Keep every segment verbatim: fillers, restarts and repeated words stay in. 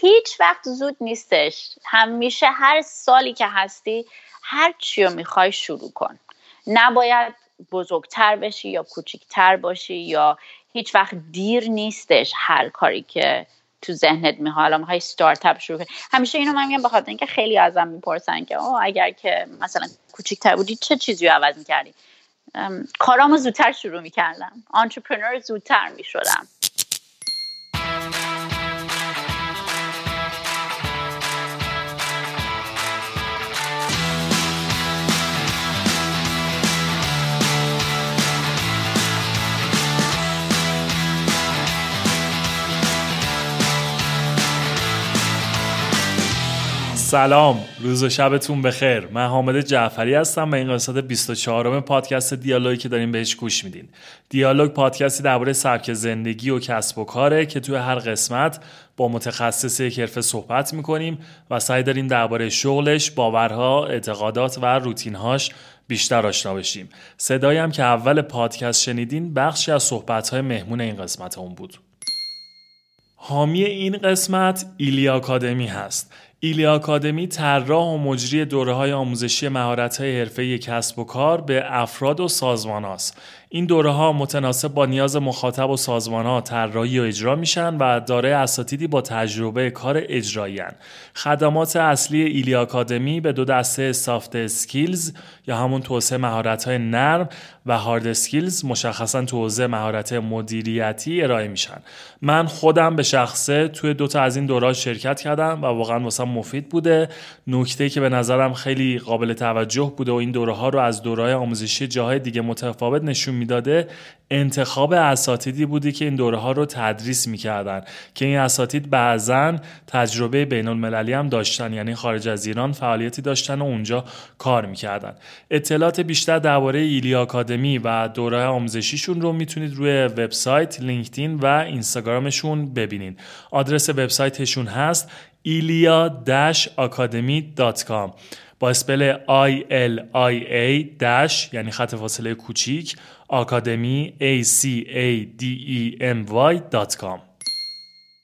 هیچ وقت زود نیستش. همیشه هر سالی که هستی هر چی رو میخوای شروع کن. نباید بزرگتر بشی یا کوچیکتر باشی یا هیچ وقت دیر نیستش. هر کاری که تو ذهنت میخوام های استارتاپ شروع کنم. همیشه اینو من میگم به خاطر اینکه خیلی ازم میپرسن که اوه اگر که مثلا کوچیک‌تر بودی چه چیزی رو عوض میکردی؟ کارامو زودتر شروع میکردم. انترپرنور زودتر میشدم. سلام، روز و شبتون بخیر. من حامد جعفری هستم و این قسمت بیست و چهارم پادکست دیالوگی که داریم بهش گوش میدین. دیالوگ پادکستی درباره سبک زندگی و کسب و کاره که توی هر قسمت با متخصص یک حرفه صحبت میکنیم و سعی داریم درباره شغلش، باورها، اعتقادات و روتینهاش بیشتر آشنا بشیم. صدایی هم که اول پادکست شنیدین بخشی از صحبت‌های مهمون این قسمت اون بود. حامی این قسمت ایلیا آکادمی هست. ایلیا آکادمی طراح و مجری دوره‌های آموزشی مهارت‌های حرفه‌ای کسب و کار به افراد و سازمان‌هاست. این دوره‌ها متناسب با نیاز مخاطب و سازمان‌ها طراحی و اجرا میشن و دارای اساتیدی با تجربه کار اجرایی ان. خدمات اصلی ایلیا آکادمی به دو دسته سافت اسکیلز یا همون توسعه مهارت‌های نرم و هارد اسکیلز مشخصاً تو حوزه مهارت‌های مدیریتی ارائه میشن. من خودم به شخصه توی دو تا از این دوره‌ها شرکت کردم و واقعاً واسم مفید بوده. نکته‌ای که به نظرم خیلی قابل توجه بوده و این دوره‌ها رو از دوره‌های آموزشی جاهای دیگه متفاوت نشون میداده انتخاب اساتیدی بودی که این دوره‌ها رو تدریس می‌کردن که این اساتید بعضاً تجربه بین‌المللی هم داشتن، یعنی خارج از ایران فعالیتی داشتن و اونجا کار می‌کردن. اطلاعات بیشتر درباره ایلیا آکادمی و دوره‌های آموزشیشون رو می‌تونید روی وبسایت، لینکدین و اینستاگرامشون ببینین. آدرس وبسایتشون هست ایلیا اکادمی دات کام با اسپل آی ال آی ای- یعنی خط فاصله کوچیک آکادمی ای سی ای دی ای ام وای دات کام.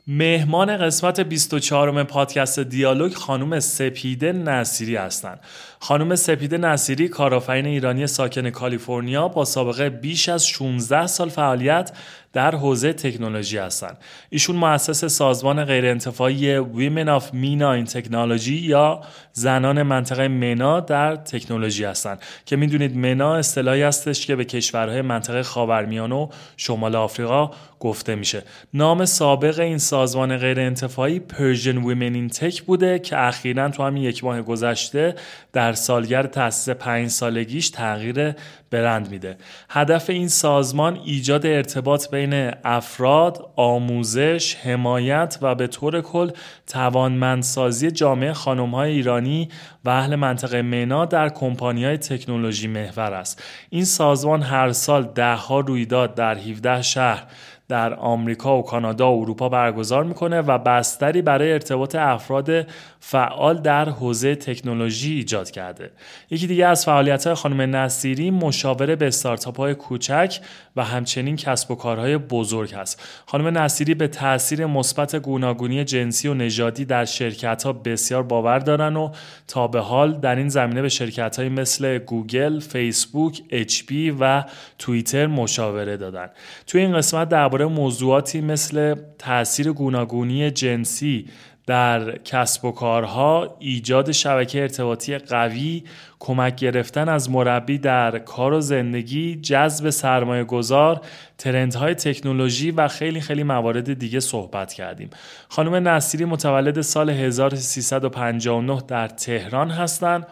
مهمان قسمت بیست و چهارم پادکست دیالوگ خانم سپیده نصیری هستند. خانم سپیده نصیری کارآفرین ایرانی ساکن کالیفرنیا با سابقه بیش از شانزده سال فعالیت در حوزه تکنولوژی هستند. ایشون مؤسس سازمان غیرانتفاعی Women of MENA in Technology یا زنان منطقه منا در تکنولوژی هستند که میدونید منا اصطلاحی هستش که به کشورهای منطقه خاورمیانه و شمال آفریقا گفته میشه. نام سابق این سازمان غیرانتفاعی Persian Women in Tech بوده که اخیراً تو همین یک ماه گذشته در سالگرد تأسیس پنج سالگیش تغییر برند میده. هدف این سازمان ایجاد ارتباط بین افراد، آموزش، حمایت و به طور کل توانمندسازی جامعه خانم‌های ایرانی و اهل منطقه منا در کمپانی‌های تکنولوژی محور است. این سازمان هر سال ده‌ها رویداد در هفده شهر در آمریکا و کانادا و اروپا برگزار میکنه و بستری برای ارتباط افراد فعال در حوزه تکنولوژی ایجاد کرده. یکی دیگه از فعالیت‌های خانم نصیری مشاوره به استارتاپ‌های کوچک و همچنین کسب و کارهای بزرگ است. خانم نصیری به تأثیر مثبت گوناگونی جنسی و نژادی در شرکت‌ها بسیار باور دارن و تا به حال در این زمینه به شرکت‌های مثل گوگل، فیسبوک، اچ پی و توییتر مشاوره دادن. توی این قسمت در برای موضوعاتی مثل تأثیر گوناگونی جنسی در کسب و کارها، ایجاد شبکه ارتباطی قوی، کمک گرفتن از مربی در کار و زندگی، جذب سرمایه گذار، ترندهای تکنولوژی و خیلی خیلی موارد دیگه صحبت کردیم. خانم نصیری متولد سال هزار و سیصد و پنجاه و نه در تهران هستند.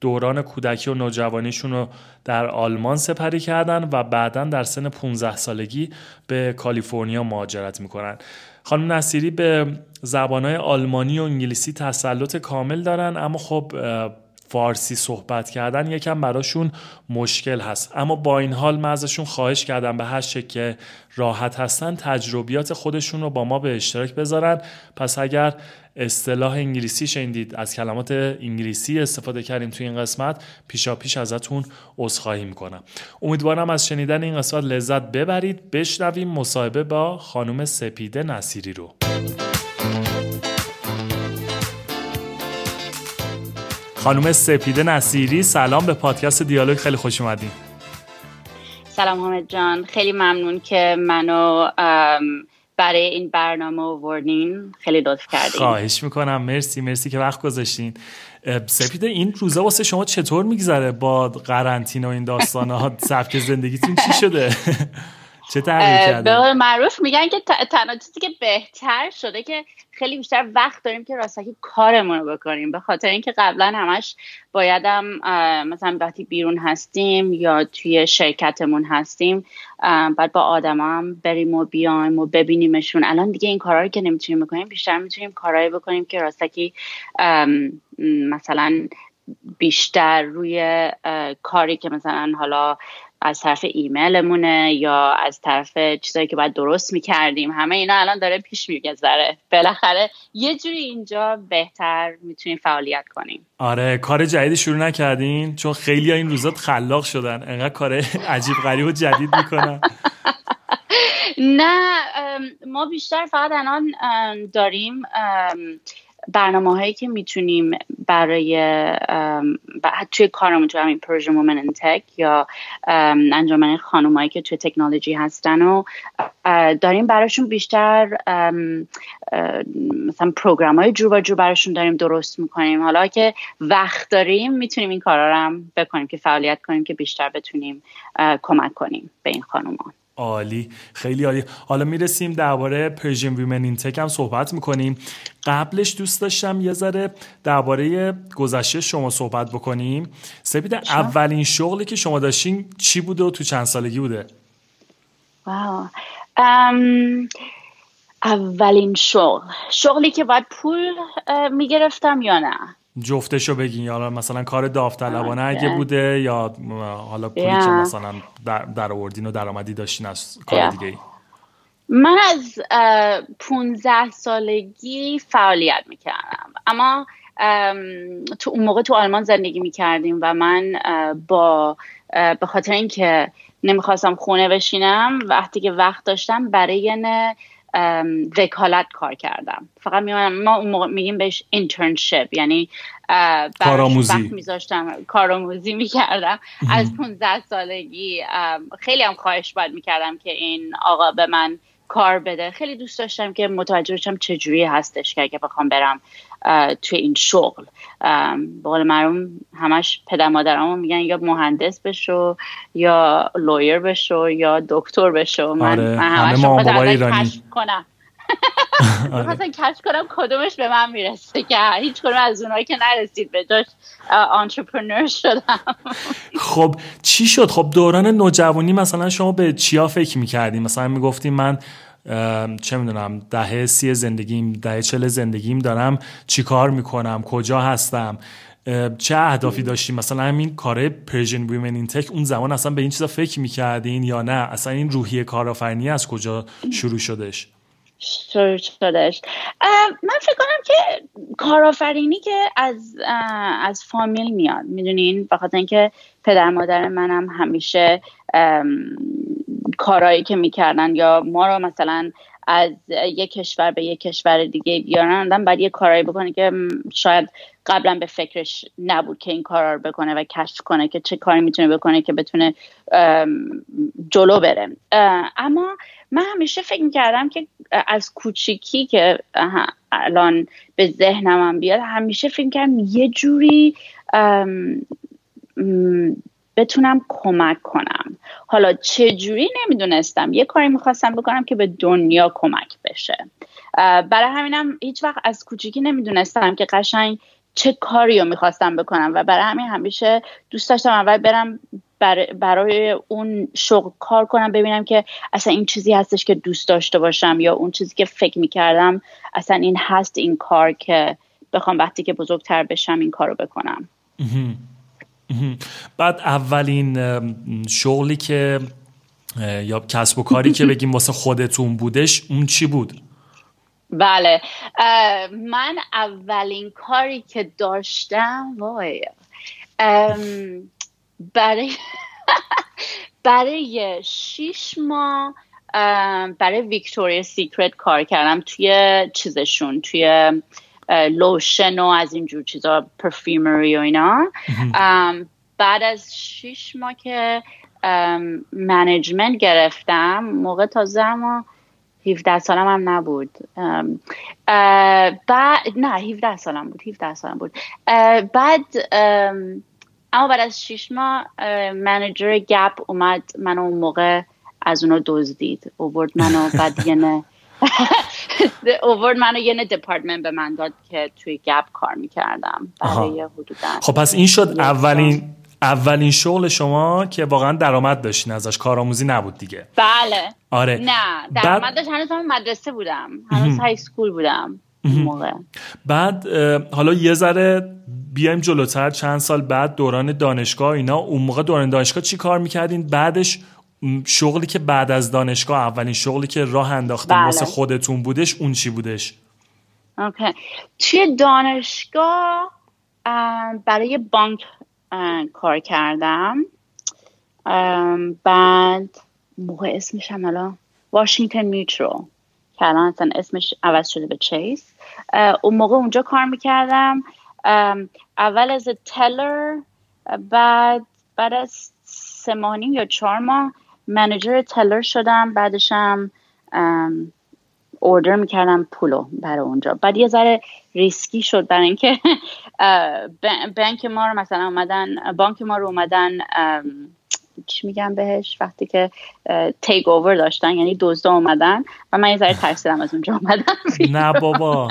دوران کودکی و نوجوانیشون رو در آلمان سپری کردن و بعداً در سن پانزده سالگی به کالیفرنیا مهاجرت میکنن. خانم نصیری به زبانهای آلمانی و انگلیسی تسلط کامل دارن، اما خب فارسی صحبت کردن یکم براشون مشکل هست. اما با این حال من ازشون خواهش کردم به هر شکلی که راحت هستن تجربیات خودشون رو با ما به اشتراک بذارن. پس اگر اصطلاح انگلیسی شنیدید، از کلمات انگلیسی استفاده کردیم توی این قسمت، پیشا پیش ازتون عذرخواهی میکنم. امیدوارم از شنیدن این قسمت لذت ببرید. بشنویم مصاحبه با خانم سپیده نصیری رو. خانم سپیده نصیری، سلام، به پادکست دیالوگ خیلی خوش اومدین. سلام حامد جان، خیلی ممنون که منو برای این برنامه آوردین، خیلی لطف کردین. خواهش میکنم، مرسی مرسی که وقت گذاشتین. سپیده، این روزا واسه شما چطور میگذره با قرنطینه و این داستانا؟ سبک زندگیتون چی شده؟ چه تغییر کرده؟ به قول معروف میگن که تنها چیزی که بهتر شده که خیلی بیشتر وقت داریم که راستش کارمون رو بکنیم، به خاطر اینکه قبلا همش بایدم مثلا وقتی بیرون هستیم یا توی شرکتمون هستیم بعد با آدمام بریم و بیایم و ببینیمشون. الان دیگه این کارا رو که نمیتونیم بکنیم، بیشتر میتونیم کارایی بکنیم که راستش مثلا بیشتر روی کاری که مثلا حالا از طرف ایمیلمونه یا از طرف چیزایی که باید درست میکردیم، همه اینا الان داره پیش میگذره. بالاخره یه جوری اینجا بهتر میتونیم فعالیت کنیم. آره، کار جدید شروع نکردین؟ چون خیلی ها این روزات خلاق شدن، انقدر کار عجیب غریب و جدید میکنن. نه، ما بیشتر فقط الان داریم برنامه هایی که میتونیم برای توی کارمون تو همین Persian Women in Tech یا انجمن خانوم هایی که توی تکنولوژی هستن و داریم براشون بیشتر مثلا پروگرام های جور با جور براشون داریم درست میکنیم. حالا که وقت داریم میتونیم این کارا رو هم بکنیم که فعالیت کنیم که بیشتر بتونیم کمک کنیم به این خانوم ها. عالی، خیلی عالی. حالا میرسیم درباره Persian Women in Tech هم صحبت میکنیم. قبلش دوست داشتم یه ذره درباره گذشته شما صحبت بکنیم. سپیده، اولین شغلی که شما داشتین چی بوده و تو چند سالگی بوده؟ واو، ام... اولین شغل شغلی که باید پول میگرفتم یا نه؟ جفتشو بگین، یا مثلا کار داوطلبانه اگه بوده یا حالا پولی yeah. که مثلا در آوردین و درآمدی داشتین از کار yeah. دیگه ای. من از پونزده سالگی فعالیت میکردم، اما تو اون موقع تو آلمان زندگی میکردیم و من با به خاطر اینکه نمیخواستم خونه بشینم، وقتی که وقت داشتم برای نه وکالت کار کردم. فقط ما اون موقع میگیم بهش اینترنشیپ، یعنی کارآموزی. وقت میذاشتم کارآموزی میکردم از پانزده سالگی. خیلی هم خواهش باید میکردم که این آقا به من کار بده، خیلی دوست داشتم که متوجه بشم چجوری هستش که اگه بخوام برم توی این شغل. به قول معروف همش پدر مادرامو میگن یا مهندس بشو یا لویر بشو یا دکتر بشو. من, آره، من همش خودم کشف کنم مثلا کشف کنم کدومش به من میرسه، که هیچ کدوم از اونایی که نرسید به جاش آنترپرنور شدم. خب چی شد؟ خب دوران نوجوانی مثلا شما به چیا فکر میکردیم؟ مثلا میگفتیم من چه میدونم دهه سی زندگیم، دهه چل زندگیم دارم، چی کار میکنم، کجا هستم، چه اهدافی داشتیم؟ مثلا همین کاره Persian Women in Tech اون زمان اصلا به این چیزا فکر میکردین یا نه؟ اصلا این روحیه کارآفرینی از کجا شروع شدش؟ شروع شدش من فکر کنم که کارآفرینی که از از فامیل میاد، میدونین، بخاطر اینکه پدر مادر منم همیشه کارایی که میکردن یا ما رو مثلا از یک کشور به یک کشور دیگه بیارن، بعد یه کارایی بکنه که شاید قبلا به فکرش نبود که این کارا رو بکنه و کشف کنه که چه کاری میتونه بکنه که بتونه جلو بره. اما من همیشه فکر میکردم که از کوچیکی که الان به ذهنم هم بیاد، همیشه فکر میکردم یه جوری بتونم کمک کنم. حالا چه جوری نمیدونستم، یه کاری میخواستم بکنم که به دنیا کمک بشه. برای همینم هیچ وقت از کوچیکی نمیدونستم که قشنگ چه کاری رو میخواستم بکنم و برای همین همیشه دوست داشتم اول برم برای, برای اون شغل کار کنم، ببینم که اصلا این چیزی هستش که دوست داشته باشم یا اون چیزی که فکر میکردم اصلا این هست، این کار که بخوام وقتی که بزرگتر بشم این کار رو بکنم. بعد اولین شغلی که یا کسب و کاری که بگیم واسه خودتون بودش اون چی بود؟ بله، من اولین کاری که داشتم وای برای برای شیش ماه برای ویکتوریا سیکرت کار کردم توی چیزشون، توی لوشن و از اینجور چیزا، پرفیومری و اینا. بعد از شیش ماه که منیجمنت گرفتم، موقع تازه اما هفده سالم هم نبود، بعد نه هفده سالم بود هفده سالم بود بعد اما بعد از شیش ماه منیجر گپ اومد منو اون موقع از اونو دزدید، اوورد منو بعد دیگه نه اوورد منو یه نه دپارتمنت به من داد که توی گپ کار میکردم برای حدودن. خب پس این شد اولین اولین شغل شما که واقعا درآمد داشتین ازش، کارآموزی نبود دیگه؟ بله. آره نه درآمد داشت، هنوز من مدرسه بودم، هنوز های سکول بودم اون موقع. بعد حالا یه ذره بیایم جلوتر، چند سال بعد دوران دانشگاه اینا، اون موقع دوران دانشگاه چی کار میکردین؟ بعدش شغلی که بعد از دانشگاه اولین شغلی که راه انداختین واسه بله. خودتون بودش، اون چی بودش؟ اوکی. توی دانشگاه برای بانک کار کردم، بعد موقع اسمش هم الان واشنگتن میوچوال که الان اصلا اسمش عوض شده به چیس، اون موقع اونجا کار میکردم، اول از تلر، بعد بعد از سه ماه نیم یا چهار ماه منیجر تلر شدم، بعدشم اوردر میکردم پولو برای اونجا. بعد یه ذره ریسکی شد برای اینکه بانک ما رو مثلا اومدن بانک ما رو اومدن چی میگم بهش، وقتی که تیک اوور داشتن، یعنی دزدا اومدن و من یه ذره ترسیدم از اونجا اومدم. نه بابا،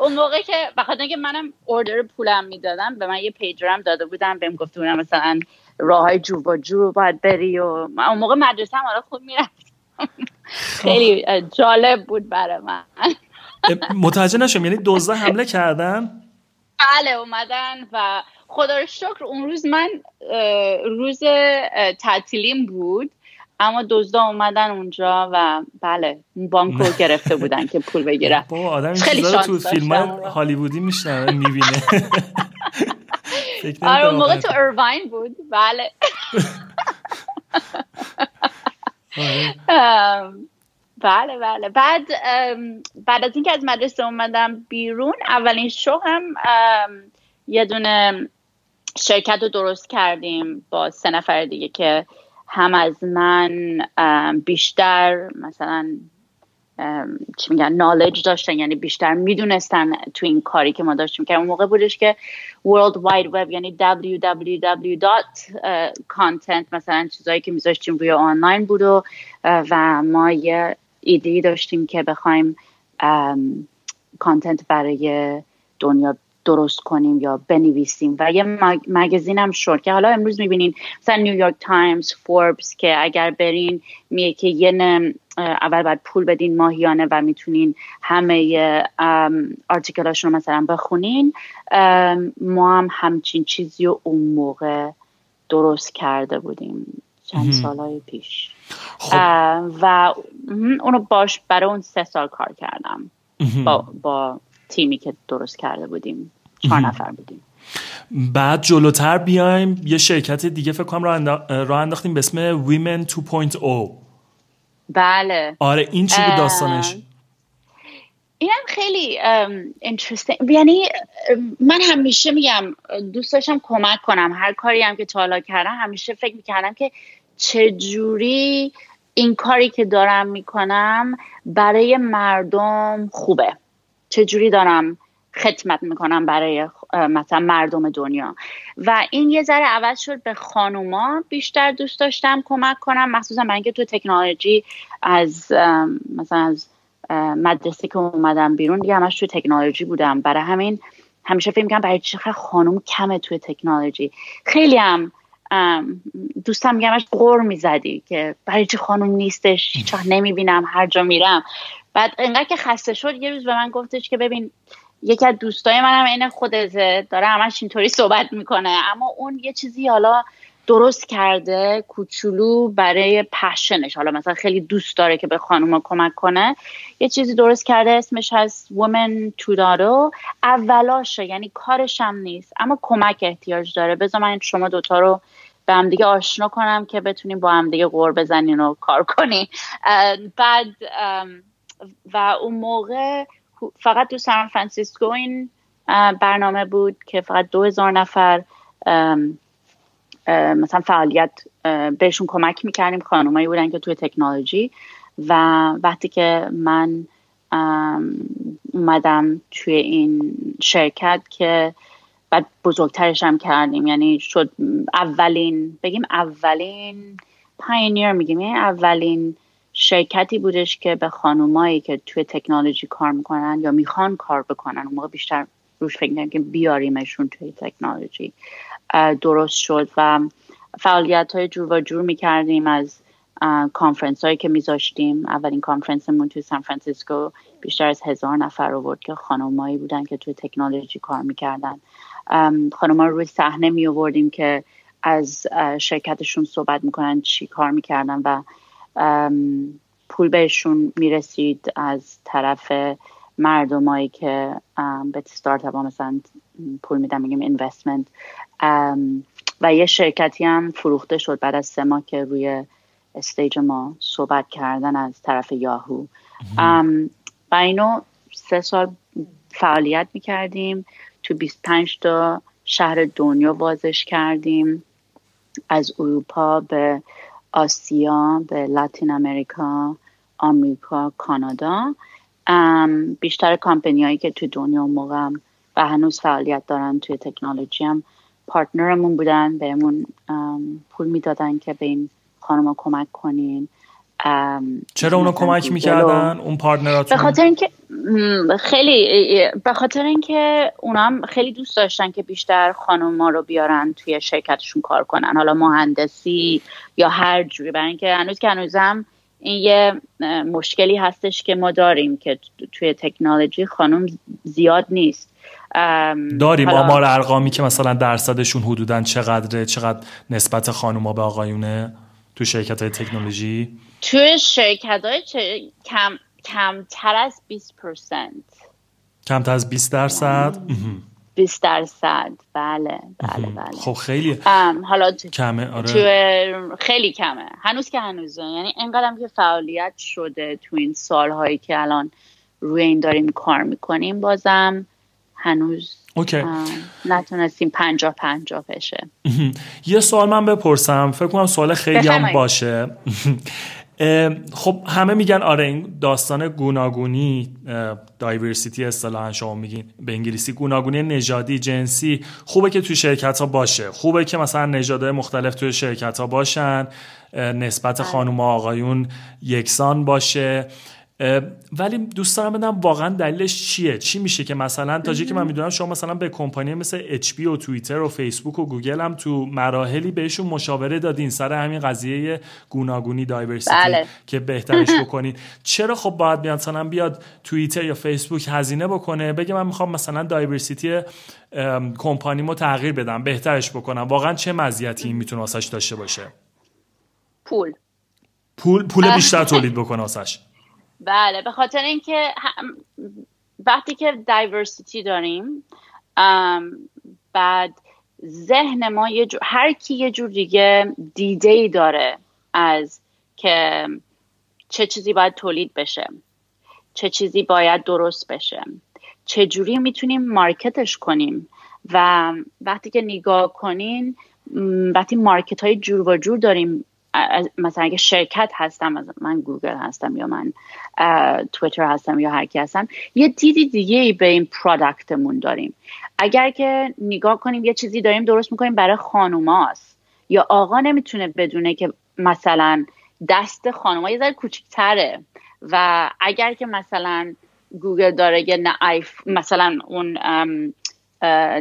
اون موقع که بخاطر اینکه منم اوردر پولم میدادم، به من یه پیجرم داده بودم، بهم گفته بودم مثلا راهای جو با جو باید بری، و اون موقع مدرسه هم آره خوب میرفت. خیلی جالب بود برای من. متوجه نشم، یعنی دزدا حمله کردن؟ بله اومدن و خدا رو شکر اون روز من روز تعطیلیم بود، اما دزدا اومدن اونجا و بله بانکو گرفته بودن که پول بگیرن. بابا آدم این چیزا تو فیلم‌های هالیوودی میشنوه میبینه. آره اون موقع تو ایرواین بود. بله. بله بله. بعد بعد از اینکه از مدرسه اومدم بیرون، اولین شغلم یه دونه شرکت رو درست کردیم با سه نفر دیگه که هم از من بیشتر مثلا چی میگن نالج داشتن، یعنی بیشتر میدونستن تو این کاری که ما داشتیم که اون موقع بودش که World Wide Web، یعنی دبلیو دبلیو دبلیو دات کانتنت مثلا چیزایی که میذاشتیم روی آنلاین بود، و و ما یه ایده داشتیم که بخوایم کانتنت برای دنیا درست کنیم یا بنویسیم، و یه مگزین هم شد که حالا امروز میبینین مثلا نیویورک تایمز، فوربس، که اگر برین میگه که یه نم اول باید پول بدین ماهیانه و میتونین همه آرتیکلاشون رو مثلا بخونین. ما هم همچین چیزی رو اون موقع درست کرده بودیم چند سالهای پیش. خب. و اونو باش برای اون سه سال کار کردم با, با تیمی که درست کرده بودیم، چهار نفر بودیم. بعد جلوتر بیایم یه شرکت دیگه فکر کنم راه انداختیم به اسم Women two point oh. بله. آره این چی بود داستانش؟ اینم خیلی اینترستینگ، یعنی من همیشه میگم دوست داشتم کمک کنم، هر کاری هم که تا حالا کردم همیشه فکر میکردم که چجوری این کاری که دارم میکنم برای مردم خوبه، چجوری دارم خدمت میکنم برای مثلا مردم دنیا، و این یه ذره عوض شد. به خانوما بیشتر دوست داشتم کمک کنم، مخصوصا من که تو تکنولوژی از مثلا از مدرسه که اومدم بیرون دیگه همش تو تکنولوژی بودم، برای همین همیشه فکر میکنم برای چه خانوم کمه تو تکنولوژی. خیلی هم دوستم میگم همش غر میزدی که برای چه خانوم نیستش، چه نمیبینم هر جا میرم. بعد انقدر که خسته شد یه روز به من گفتش که ببین یکی از دوستای منم عین خودته، داره همش اینطوری صحبت میکنه، اما اون یه چیزی حالا درست کرده کوچولو برای پشنش، حالا مثلا خیلی دوست داره که به خانوما کمک کنه، یه چیزی درست کرده اسمش هست Women two point oh. اولاشه، یعنی کارش هم نیست اما کمک احتیاج داره. بذار من شما دوتا رو به هم دیگه آشنا کنم که بتونیم با هم دیگه غور بزنین و کار کنین. بعد و اون موقع فقط تو سان فرانسیسکو این برنامه بود که فقط دو هزار نفر مثلا فعالیت بهشون کمک میکردیم. خانومایی بودن که توی تکنولوژی، و وقتی که من اومدم توی این شرکت که بعد بزرگترش هم کردیم، یعنی شد اولین، بگیم اولین پاینیر، میگیم یعنی اولین شرکتی بودش که به خانومایی که توی تکنولوژی کار میکنن یا میخوان کار بکنن، اون موقع بیشتر روش فکر میکنم که بیاریمشون توی تکنولوژی، درست شد. و فعالیت های جور و جور میکردیم، از کانفرنس هایی که میذاشتیم. اولین کانفرنسمون توی سان فرانسیسکو بیشتر از هزار نفر آورد که خانمایی بودن که توی تکنولوژی کار میکردن. خانما رو روی صحنه میآوردیم که از شرکتشون صحبت میکنن، چی کار میکردن، و پول بهشون میرسید از طرف مردمایی که به استارتاپ ها مثلا پول میدن، میگیم اینوستمنت. و یه شرکتی هم فروخته شد بعد از سه ماه که روی استیج ما صحبت کردن از طرف یاهو. و اینو سه سال فعالیت میکردیم، تو بیست و پنج تا شهر دنیا بازش کردیم، از اروپا به آسیا، به لاتین امریکا، آمریکا، کانادا. بیشتر کامپنی هایی که تو دنیا موقع و هنوز فعالیت دارن توی تکنولوژی هم پارتنرمون بودن، بهمون پول میدادن که به این خانما کمک کنین. چرا اونو کمک میکردن اون پارتنراتون؟ به خاطر اینکه خیلی به خاطر اینکه اونام خیلی دوست داشتن که بیشتر خانما رو بیارن توی شرکتشون کار کنن، حالا مهندسی یا هر جوری، برای اینکه هنوز که هنوزم این یه مشکلی هستش که ما داریم که توی تکنولوژی خانم زیاد نیست. داریم آمار ارقامی که مثلا درصدشون حدوداً چقدره، چقدر نسبت خانوما به آقایونه تو شرکت‌های تکنولوژی؟ توی شرکت‌های چه... کم کمتر از بیست درصد. کمتر از بیست درصد؟ بیست درصد، بله بله بله. خب خیلی حالا تو... کمه، آره. توی... خیلی کمه. هنوز که هنوز، یعنی اینقدرم که فعالیت شده تو این سال‌هایی که الان روی این داریم کار می‌کنیم، بازم هنوز اوکی. نتونستیم پنجاه پنجاه بشه. یه سوال من بپرسم، فکر کنم سوال خیلی هم باشه. خب همه میگن آره این داستان گوناگونی، دایورسیتی اصطلاحاً شما میگین به انگلیسی، گوناگونی نژادی جنسی خوبه که توی شرکت ها باشه، خوبه که مثلا نژادهای مختلف توی شرکت ها باشن، نسبت خانم و آقایون یکسان باشه، ولی دوست دارم بدونم واقعا دلیلش چیه؟ چی میشه که مثلا تا جایی که من میدونم شما مثلا به کمپانی مثل اچ پی و توییتر و فیسبوک و گوگل هم تو مراحلی بهشون مشاوره دادین سر همین قضیه گوناگونی، دایورسیتی، بله، که بهترش بکنین. چرا خب باید بیان مثلا بیاد توییتر یا فیسبوک هزینه بکنه بگه من میخوام مثلا دایورسیتی کمپانیمو تغییر بدم، بهترش بکنم؟ واقعا چه مزیتی میتونه واسش داشته باشه؟ پول پول پول بیشتر تولید بکنه واسش. بله، به خاطر اینکه وقتی که دایورسیتی داریم، بعد ذهن ما یه جور، هر کی یه جور دیگه دیده‌ای داره از که چه چیزی باید تولید بشه، چه چیزی باید درست بشه، چه جوری میتونیم مارکتش کنیم. و وقتی که نگاه کنین، وقتی مارکت‌های جور و جور داریم، مثلا اگه شرکت هستم، من گوگل هستم یا من تویتر هستم یا هر کی هستم، یه دیدی دیگه به این پروداکتمون داریم. اگر که نگاه کنیم یه چیزی داریم درست میکنیم برای خانوماست، یا آقا نمیتونه بدونه که مثلا دست خانوما یه ذره کوچیک‌تره، و اگر که مثلا گوگل داره یه آیف مثلا اون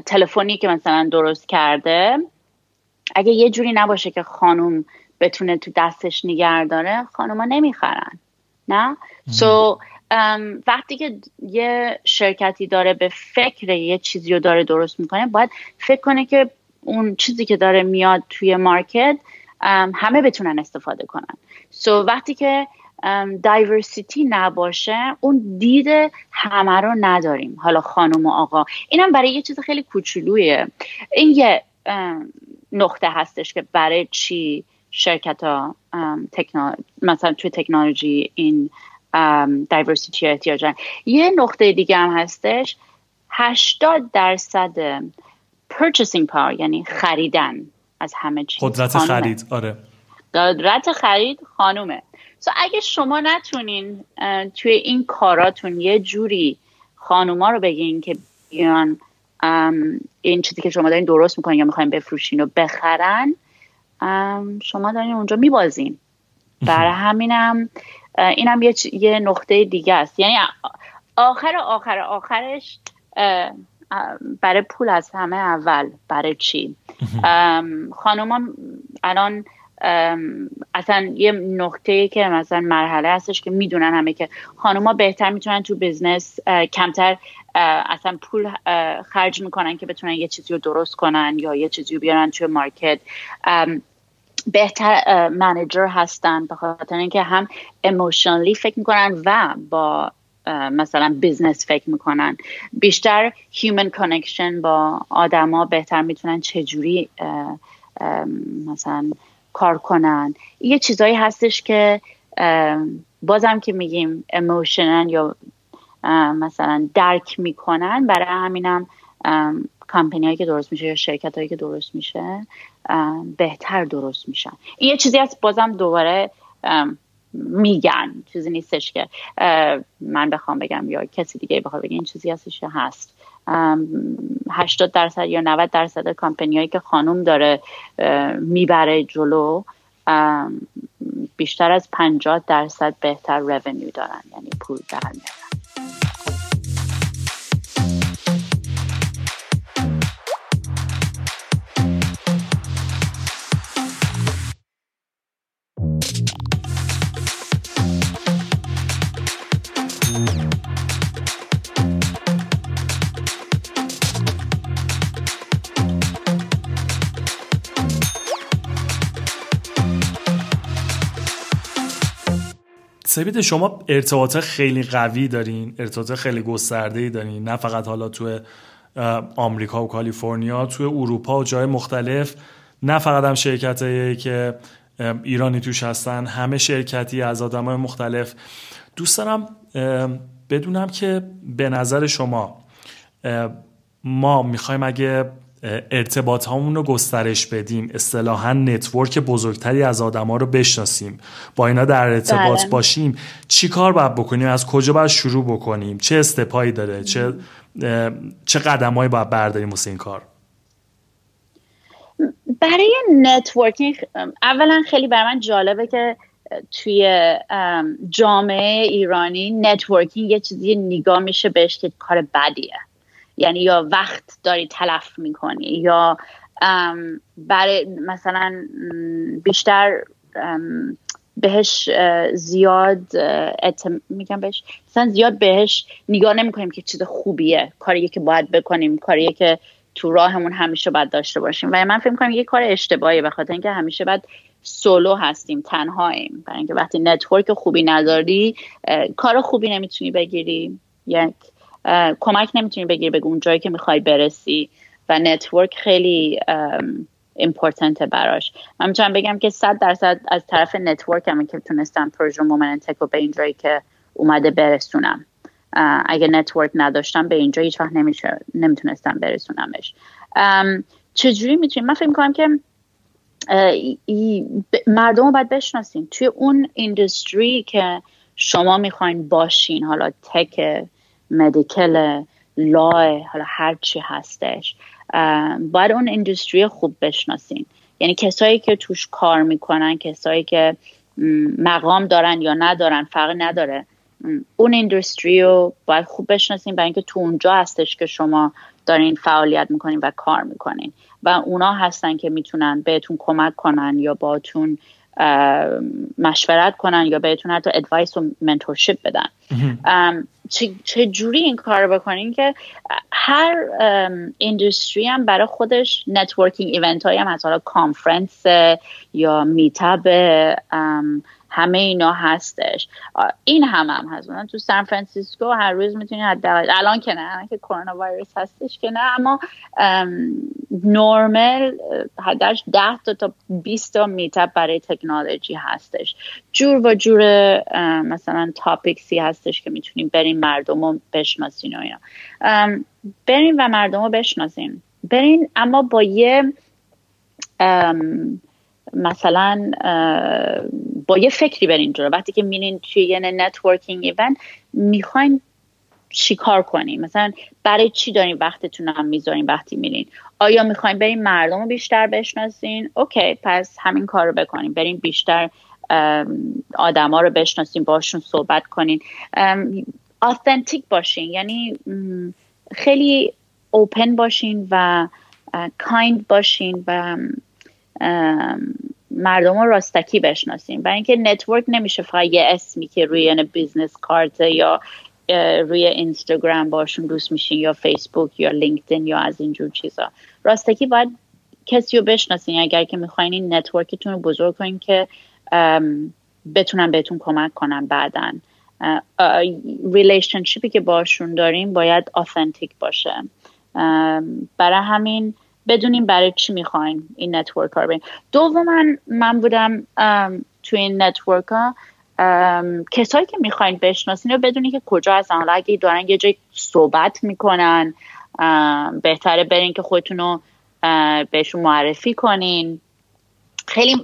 تلفنی که مثلا درست کرده، اگه یه جوری نباشه که خانوم بتونه تو دستش نگه داره، خانوما نمیخرن، نه؟ سو so, um, وقتی که یه شرکتی داره به فکر یه چیزی رو داره درست میکنه، باید فکر کنه که اون چیزی که داره میاد توی مارکت um, همه بتونن استفاده کنن. سو so, وقتی که دایورسیتی um, نباشه، اون دید همه رو نداریم. حالا خانم و آقا، اینم برای یه چیز خیلی کوچولویه. این یه um, نقطه هستش که برای چی شرکت ها مثلا توی تکنولوژی این دایورسیتی احتیاجن. یه نقطه دیگه هم هستش، هشتاد درصد پرچسینگ پاور، یعنی خریدن از همه چیز، قدرت خانومه. خرید آره قدرت خرید خانومه. سو اگه شما نتونین توی این کاراتون یه جوری خانوما رو بگین که بیان این چیزی که شما دارین درست میکنین یا میخواین بفروشین و بخرن، شما دارین اونجا میبازین. برای همینم اینم یه, چ... یه نقطه دیگه است. یعنی آخر آخر آخرش برای پول از همه اول. برای چی خانوما الان اصلا یه نقطه‌ای که مثلا مرحله هستش که میدونن همه که خانوما بهتر میتونن تو بزنس کمتر اصلا پول خرج میکنن که بتونن یه چیزی رو درست کنن یا یه چیزی رو بیارن توی مارکت، بهتر منیجر هستن به خاطر اینکه هم ایموشنالی فکر میکنن و با مثلا بزنس فکر میکنن، بیشتر هیومن کانکشن با آدما بهتر میتونن چجوری مثلا کار کنن. یه چیزایی هستش که بازم که میگیم ایموشنال یا مثلا درک میکنن. برای همینم کمپانی هایی که درست میشه یا شرکت هایی که درست میشه بهتر درست میشن. این یه چیزی هست بازم دوباره میگن، چیزی نیستش که من بخوام بگم یا کسی دیگه بخوام بگم، این چیزی هستش که هست. هشتاد درصد یا نود درصد کمپانی هایی که خانوم داره میبره جلو بیشتر از پنجاه درصد بهتر رونیو دارن، یعنی پول در میارن. سپیده، شما ارتباطات خیلی قوی دارین، ارتباطات خیلی گسترده‌ای دارین، نه فقط حالا توی آمریکا و کالیفرنیا، توی اروپا و جای مختلف. نه فقط هم شرکتایی که ایرانی توش هستن، همه شرکتی از آدمای مختلف. دوست دارم بدونم که به نظر شما ما میخوایم اگه ارتباط هامون رو گسترش بدیم، اصطلاحاً نتورک بزرگتری از آدم ها رو بشناسیم، با اینا در ارتباط دارم. باشیم چی کار باید بکنیم؟ از کجا باید شروع بکنیم؟ چه استپایی داره؟ چه, چه قدم هایی باید برداریم واسه این کار؟ برای نتورکینگ اولا خیلی برای من جالبه که توی جامعه ایرانی نتورکینگ یه چیزی نگاه میشه بهش که کار بدیه، یعنی یا وقت داری تلف میکنی یا برای مثلا بیشتر بهش زیاد اتم... میگم بهش مثلا زیاد بهش نگاه نمیکنیم که چیز خوبیه، کاریه که باید بکنیم، کاریه که تو راهمون همیشه باید داشته باشیم. و من فکر میکنم یه کار اشتباهیه، به خاطر اینکه همیشه باید سولو هستیم، تنهاییم. برای اینکه وقتی نتورک خوبی نداری کار خوبی نمیتونی بگیری، یک کمک نمیتونی بگیری به اون جایی که میخوای برسی و نتورک خیلی ایمپورتنته براش. من میتونم بگم که صد درصد از طرف نتورک همه که تونستم پرژن وومن این تک رو به اینجایی که اومده برسونم. اگه نتورک نداشتم به اینجا هیچ وقت نمیتونستم برسونمش. چجوری میتونیم؟ من فکر میکنم که مردم رو باید بشناسین توی اون ایندستری که شما میخواین باشین، حالا تک، مدیکل، لای، حالا هر چی هستش، باید اون اندستری خوب بشناسین. یعنی کسایی که توش کار میکنن، کسایی که مقام دارن یا ندارن فرق نداره، اون اندستری رو باید خوب بشناسین، برای اینکه تو اونجا هستش که شما دارین فعالیت میکنین و کار میکنین و اونا هستن که میتونن بهتون کمک کنن یا باتون مشورت کنن یا بهتون حتی ادوایس و منتورشیپ بدن. چه جوری این کار بکنین که هر ایندستری هم برای خودش نتورکینگ ایونت هایی هم، حالا کانفرنس یا میتاب، همه اینا هستش. این هم هم هست من تو سان فرانسیسکو هر روز میتونید حداقل الان که نه الان که کرونا ویروس هستش که نه، اما نورمال حداش ده تا تا بیست تا میتاپ برای تکنولوژی هستش. جور و جور مثلا تاپیکسی هستش که میتونیم بریم مردمو بشناسین و اینا، بریم و مردمو بشناسین، برین اما با یه مثلا با یه فکری برین جلو. وقتی که میرین توی یه نتورکینگ ایونت میخواین چیکار کنین، مثلا برای چی دارین وقتتون هم میذارین وقتی میرین؟ آیا میخواین برین مردم رو بیشتر بشناسین؟ اوکی، پس همین کار رو بکنین، برین بیشتر آدما رو بشناسین، باشون صحبت کنین، آثنتیک باشین، یعنی خیلی اوپن باشین و کایند باشین و مردم رو راستکی بشناسین. برای اینکه نتورک نمیشه فقط یه اسمی که روی یعنی بیزنس کارت یا روی اینستاگرام باشون دوست میشین یا فیسبوک یا لینکدین یا از اینجور چیزا. راستکی باید کسی رو بشناسین اگر که میخواین این نتورکتون رو بزرگ کنین که بتونن بهتون کمک کنن بعداً. ریلیشنشیپی که باشون داریم باید آثنتیک باشه. برای همین بدونیم برای چی میخواین این نتورک ها رو بریم. دوما من بودم توی این نتورک ها کسایی که میخواین بشناسین رو بدونی که کجا هستن. حالا اگه دارن یه جای صحبت میکنن بهتره برین که خودتون رو بهشون معرفی کنین. خیلی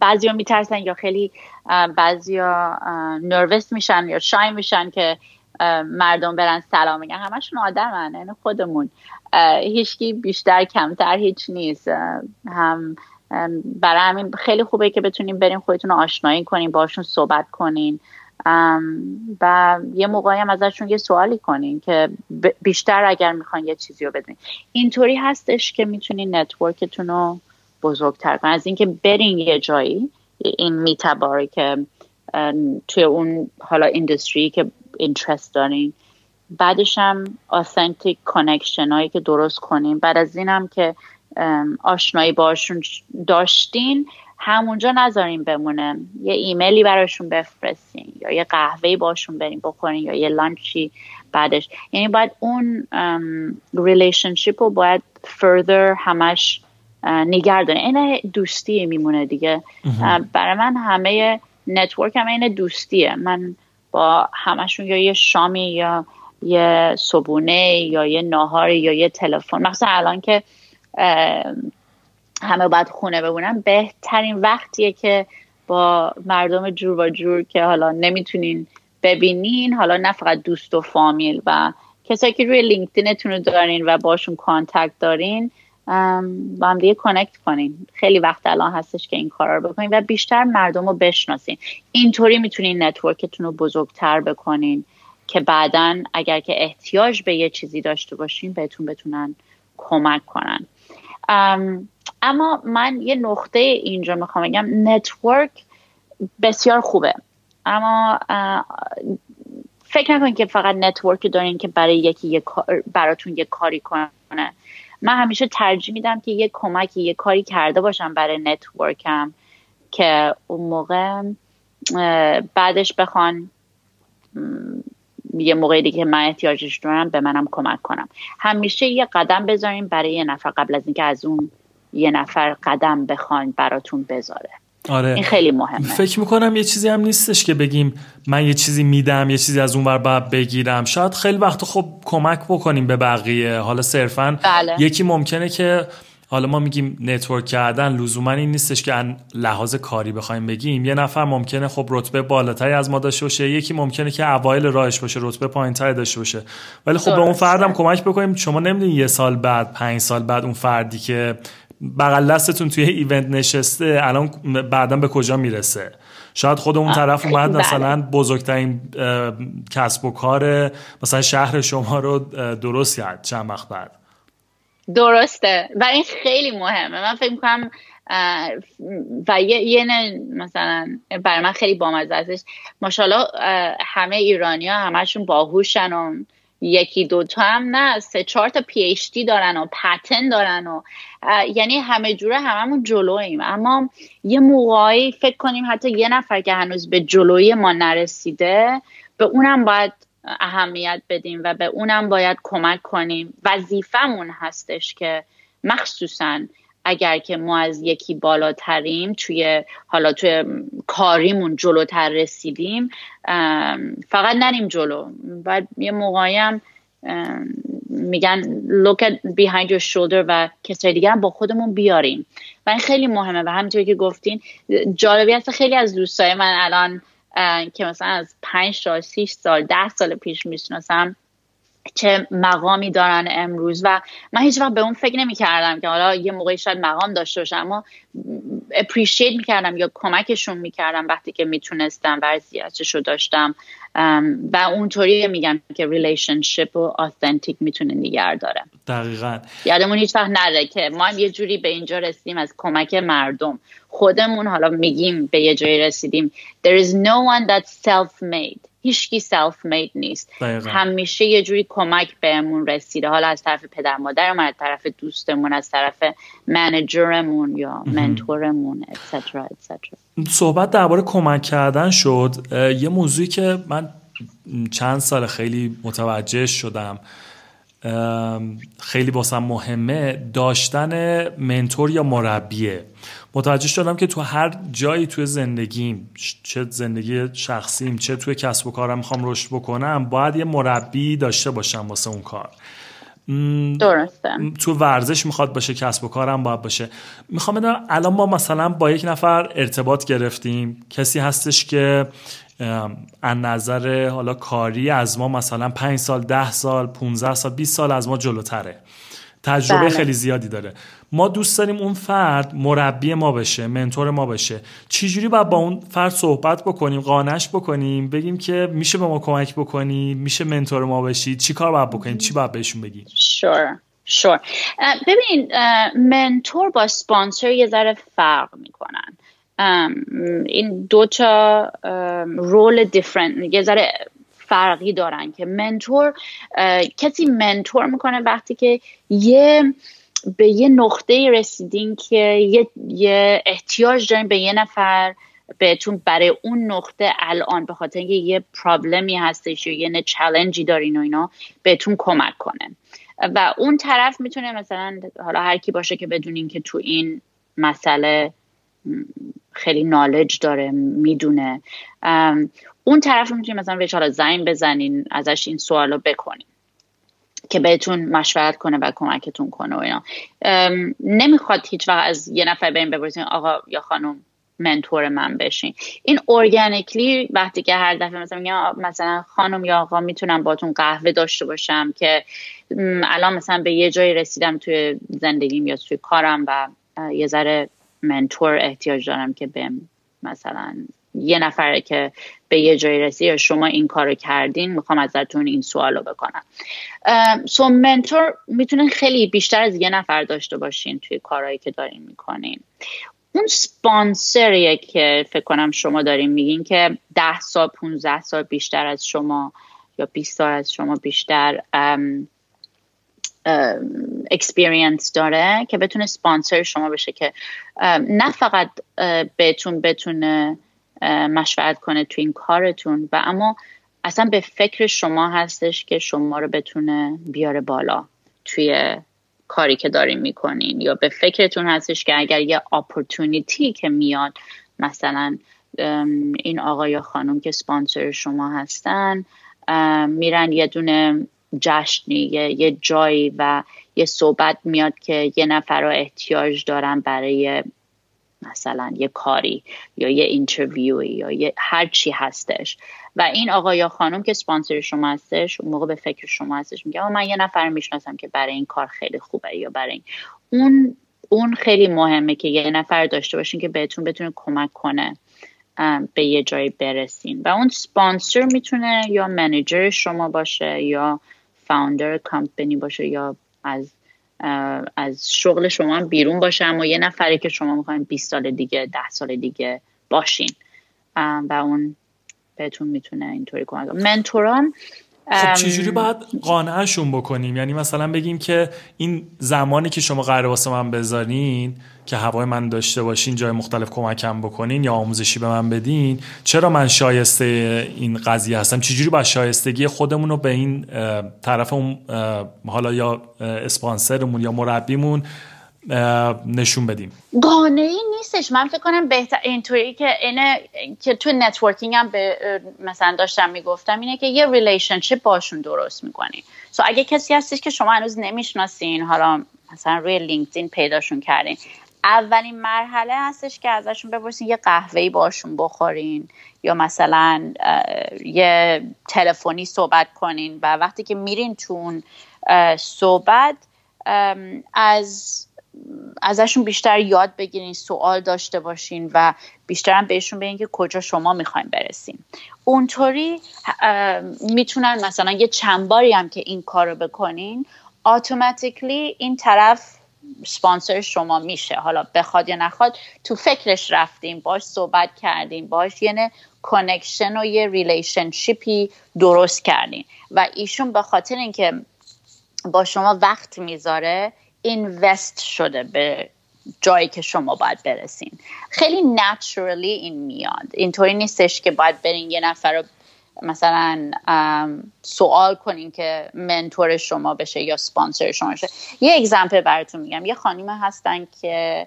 بعضیا میترسن یا خیلی بعضیا نروس میشن یا شای میشن که مردم برن سلام میگن. همشون آدمن، یعنی خودمون، هیچکی بیشتر کمتر هیچ نیست. هم برای همین خیلی خوبه که بتونیم بریم خودتون رو آشنایی کنین، باشون صحبت کنین و یه موقعی هم ازشون یه سوالی کنین که بیشتر اگر میخواین یه چیزی رو بدونین. اینطوری هستش که میتونین نتورکتون رو بزرگتر کنین. از اینکه برین یه جایی، این میتباری که توی اون حالا ایندستری که اینترست دارین، بعدش هم آثنتیک کانکشن هایی که درست کنین، بعد از این هم که آشنایی باشون داشتین همونجا نذارین بمونه، یه ایمیلی براشون بفرستین یا یه قهوهی باشون برین بخورین یا یه لانچی بعدش. یعنی باید اون ریلیشنشیپ رو باید further همش نگه دارین. اینه دوستی میمونه دیگه. برای من همه نتورک همه اینه دوستیه. من با همشون یا یه شامی یا یه صبونه یا یه ناهاری یا یه تلفن، مثلا الان که همه باید خونه بمونن، بهترین وقتیه که با مردم جور و جور که حالا نمیتونین ببینین، حالا نه فقط دوست و فامیل و کسایی که روی لینکدینتون رو دارین و باشون کانتکت دارین با هم دیگه کانکت کنین. خیلی وقت الان هستش که این کارا رو بکنین و بیشتر مردم رو بشناسین. اینطوری میتونین نتورکتون رو بزرگتر بکنین که بعداً اگر که احتیاج به یه چیزی داشته باشین بهتون بتونن کمک کنن. اما من یه نقطه اینجا میخوام بگم، نتورک بسیار خوبه، اما فکر نکنین که فقط نتورکی دارین که برای یکی یه کار براتون یه کاری کنه. من همیشه ترجیح میدم که یه کمکی یه کاری کرده باشم برای نتورکم که اون موقع بعدش بخوان یه موقعی دیگه که من احتیاجش دارم به منم کمک کنم. همیشه یه قدم بذارین برای یه نفر قبل از اینکه از اون یه نفر قدم بخواین براتون بذاره. آره. این خیلی مهمه. فکر میکنم یه چیزی هم نیستش که بگیم من یه چیزی میدم یه چیزی از اون ور بعد بگیرم. شاید خیلی وقت خب کمک بکنیم به بقیه. حالا صرفاً بله. یکی ممکنه که حالا ما میگیم نتورک کردن لزوما این نیستش که از لحاظ کاری بخوایم بگیم. یه نفر ممکنه خب رتبه بالاتری از ما داشته باشه، یکی ممکنه که اوایل راهش باشه رتبه پایینتری داشته باشه، ولی خب به اون فردم کمک بکنیم. شما نمیدونید یه سال بعد پنج سال بعد اون فردی که بغل دستتون توی ایونت نشسته الان بعدم به کجا میرسه. شاید خود اون طرف اومد مثلا بزرگترین کسب و کار مثلا شهر شما رو درست کرد چند وقت بعد. درسته و این خیلی مهمه. من فکر می‌کنم و یه, یه نه مثلا برای من خیلی بامزه استش. ماشاءالله همه ایرانی‌ها همشون باهوشن و یکی دو تا هم نه، سه چهار تا پی اچ دی دارن و پتن دارن و یعنی همه جوره هممون جلوییم. اما یه موقعی فکر کنیم حتی یه نفر که هنوز به جلوی ما نرسیده به اونم باید اهمیت بدیم و به اونم باید کمک کنیم. وظیفمون هستش که مخصوصاً اگر که ما از یکی بالاتریم، توی حالا توی کاریمون جلوتر رسیدیم، فقط نریم جلو. بعد یه موقعی هم میگن look at behind your shoulder و کسای دیگه هم با خودمون بیاریم و این خیلی مهمه. و همینطور که گفتین جالبی هست، خیلی از دوستای من الان که مثلا از پنج تا شش سال ده سال پیش میشناسم چه مقامی دارن امروز و من هیچ وقت به اون فکر نمی کردم که حالا یه موقعی شاید مقام داشته باشم، اما اپریشیت می کردم یا کمکشون می کردم وقتی که می تونستم و ارزششو داشتم. و اونطوری میگم که ریلیشنشپ و آثنتیک می تونه نگه داره. دقیقاً یادمون هیچ وقت نره که ما هم یه جوری به اینجا رسیدیم از کمک مردم. خودمون حالا میگیم به یه جایی رسیدیم. There is no one that's self-made. هیچکی سلف مید نیست. دقیقا. همیشه یه جوری کمک بهمون رسیده، حالا از طرف پدر مادرمون، از طرف دوستمون، از طرف منیجرمون یا منتورمون اتسترا اتسترا. صحبت درباره کمک کردن شد. یه موضوعی که من چند سال خیلی متوجه شدم خیلی واسم مهمه داشتن منتور یا مربیه. متوجه شدم که تو هر جایی توی زندگیم، چه زندگی شخصیم چه توی کسب و کارم میخوام رشد بکنم، باید یه مربی داشته باشم واسه اون کار. درسته. تو ورزش میخواد باشه، کسب و کارم باید باشه. میخوام بدونم الان ما مثلا با یک نفر ارتباط گرفتیم، کسی هستش که از نظر حالا کاری از ما مثلا پنج سال ده سال پونزده سال بیست سال از ما جلوتره، تجربه بله. خیلی زیادی داره. ما دوست داریم اون فرد مربی ما بشه، منتور ما بشه. چجوری باید با اون فرد صحبت بکنیم، قانعش بکنیم، بگیم که میشه به ما کمک بکنی، میشه منتور ما بشی، چی کار باید بکنیم، چی باید بهشون بگیم؟ sure sure uh, ببین uh, منتور با سپانسر یه ذره فرق میکنن. این دوتا رول دیفرنت یه ذره فرقی دارن که منتور کسی منتور میکنه وقتی که یه به یه نقطه رسیدین که یه, یه احتیاج دارین به یه نفر بهتون برای اون نقطه الان به خاطر اینکه یه پرابلمی هستش یا یه چالنجی دارین و اینا بهتون کمک کنه. و اون طرف میتونه مثلا حالا هر کی باشه که بدونین که تو این مسئله خیلی نالج داره، میدونه. اون طرف میتونیم مثلا بهش حالا زنگ بزنین، ازش این سوالو بکنین که بهتون مشورت کنه و کمکتون کنه و اینا. نمیخواد هیچ وقت از یه نفر بریم بپرسین آقا یا خانم منتور من بشین. این ارگانیکلی وقتی که هر دفعه مثلا میگم مثلا خانم یا آقا میتونم باهاتون قهوه داشته باشم که الان مثلا به یه جایی رسیدم توی زندگیم یا توی کارم و یه ذره منتور احتیاج دارم که به مثلا یه نفره که به یه جایی رسید یا شما این کارو کردین میخوام ازتون این سوالو بکنم. سو منتور میتونین خیلی بیشتر از یه نفر داشته باشین توی کارهایی که دارین میکنین. اون سپانسریه که فکر کنم شما دارین میگین که ده سال پونزده سال بیشتر از شما یا بیست سال از شما بیشتر اکسپیرینس داره که بتونه سپانسر شما بشه که نه فقط بهتون بتونه مشورت کنه تو این کارتون و اما اصلا به فکر شما هستش که شما رو بتونه بیاره بالا توی کاری که دارین میکنین یا به فکرتون هستش که اگر یه اپورتونیتی که میاد مثلا این آقا یا خانم که سپانسر شما هستن میرن یه دونه جشنی یه, یه جایی و یه صحبت میاد که یه نفر رو احتیاج دارن برای مثلا یه کاری یا یه اینترویوی یا یه هر چی هستش و این آقا یا خانم که سپانسر شما هستش اون موقع به فکر شما هستش، میگه من یه نفر میشناسم که برای این کار خیلی خوبه یا برای این. اون اون خیلی مهمه که یه نفر داشته باشین که بهتون بتونه کمک کنه به یه جایی برسین و اون سپانسر میتونه یا منیجر شما باشه یا فاوندر کمپانی باشه یا از از شغل شما بیرون باشه اما یه نفری که شما میخواین بیست سال دیگه ده سال دیگه باشین و اون بهتون میتونه اینطوری کمک کنه. منتوران خب چجوری باید قانعشون بکنیم؟ یعنی مثلا بگیم که این زمانی که شما قراره واسه من بذارین که هوای من داشته باشین، جای مختلف کمکم بکنین یا آموزشی به من بدین، چرا من شایسته این قضیه هستم؟ چجوری باید شایستگی خودمون رو به این طرف حالا یا اسپانسرمون یا مربیمون نشون بدیم؟ قانعی نیستش. من فکر کنم بهتر اینطوری که اینه که تو نتورکینگ هم به مثلا داشتم میگفتم اینه که یه ریلیشنشیپ باشون درست میکنی. سو so اگه کسی هستش که شما هنوز نمیشناسین، حالا مثلا روی لینکدین پیداشون کردین، اولین مرحله هستش که ازشون بپرسین یه قهوه‌ای باشون بخورین یا مثلا یه تلفنی صحبت کنین و وقتی که میرین تو اون صحبت از ازشون بیشتر یاد بگیرین، سوال داشته باشین و بیشتر هم بهشون بگین که کجا شما میخواین برسین. اونطوری میتونن مثلا یه چند باری هم که این کار رو بکنین اتوماتیکلی این طرف سپانسر شما میشه. حالا بخواد یا نخواد تو فکرش رفتیم، باش صحبت کردیم، باش یعنی کانکشن و یه ریلیشنشیپی درست کردین و ایشون به خاطر اینکه با شما وقت میذاره اینوست شده به جایی که شما باید برسین. خیلی نچرالی این میاد. اینطوری نیستش که باید برین یه نفر رو مثلا سوال کنین که منتور شما بشه یا سپانسر شما بشه. یه اگزمپل براتون میگم. یه خانم هستن که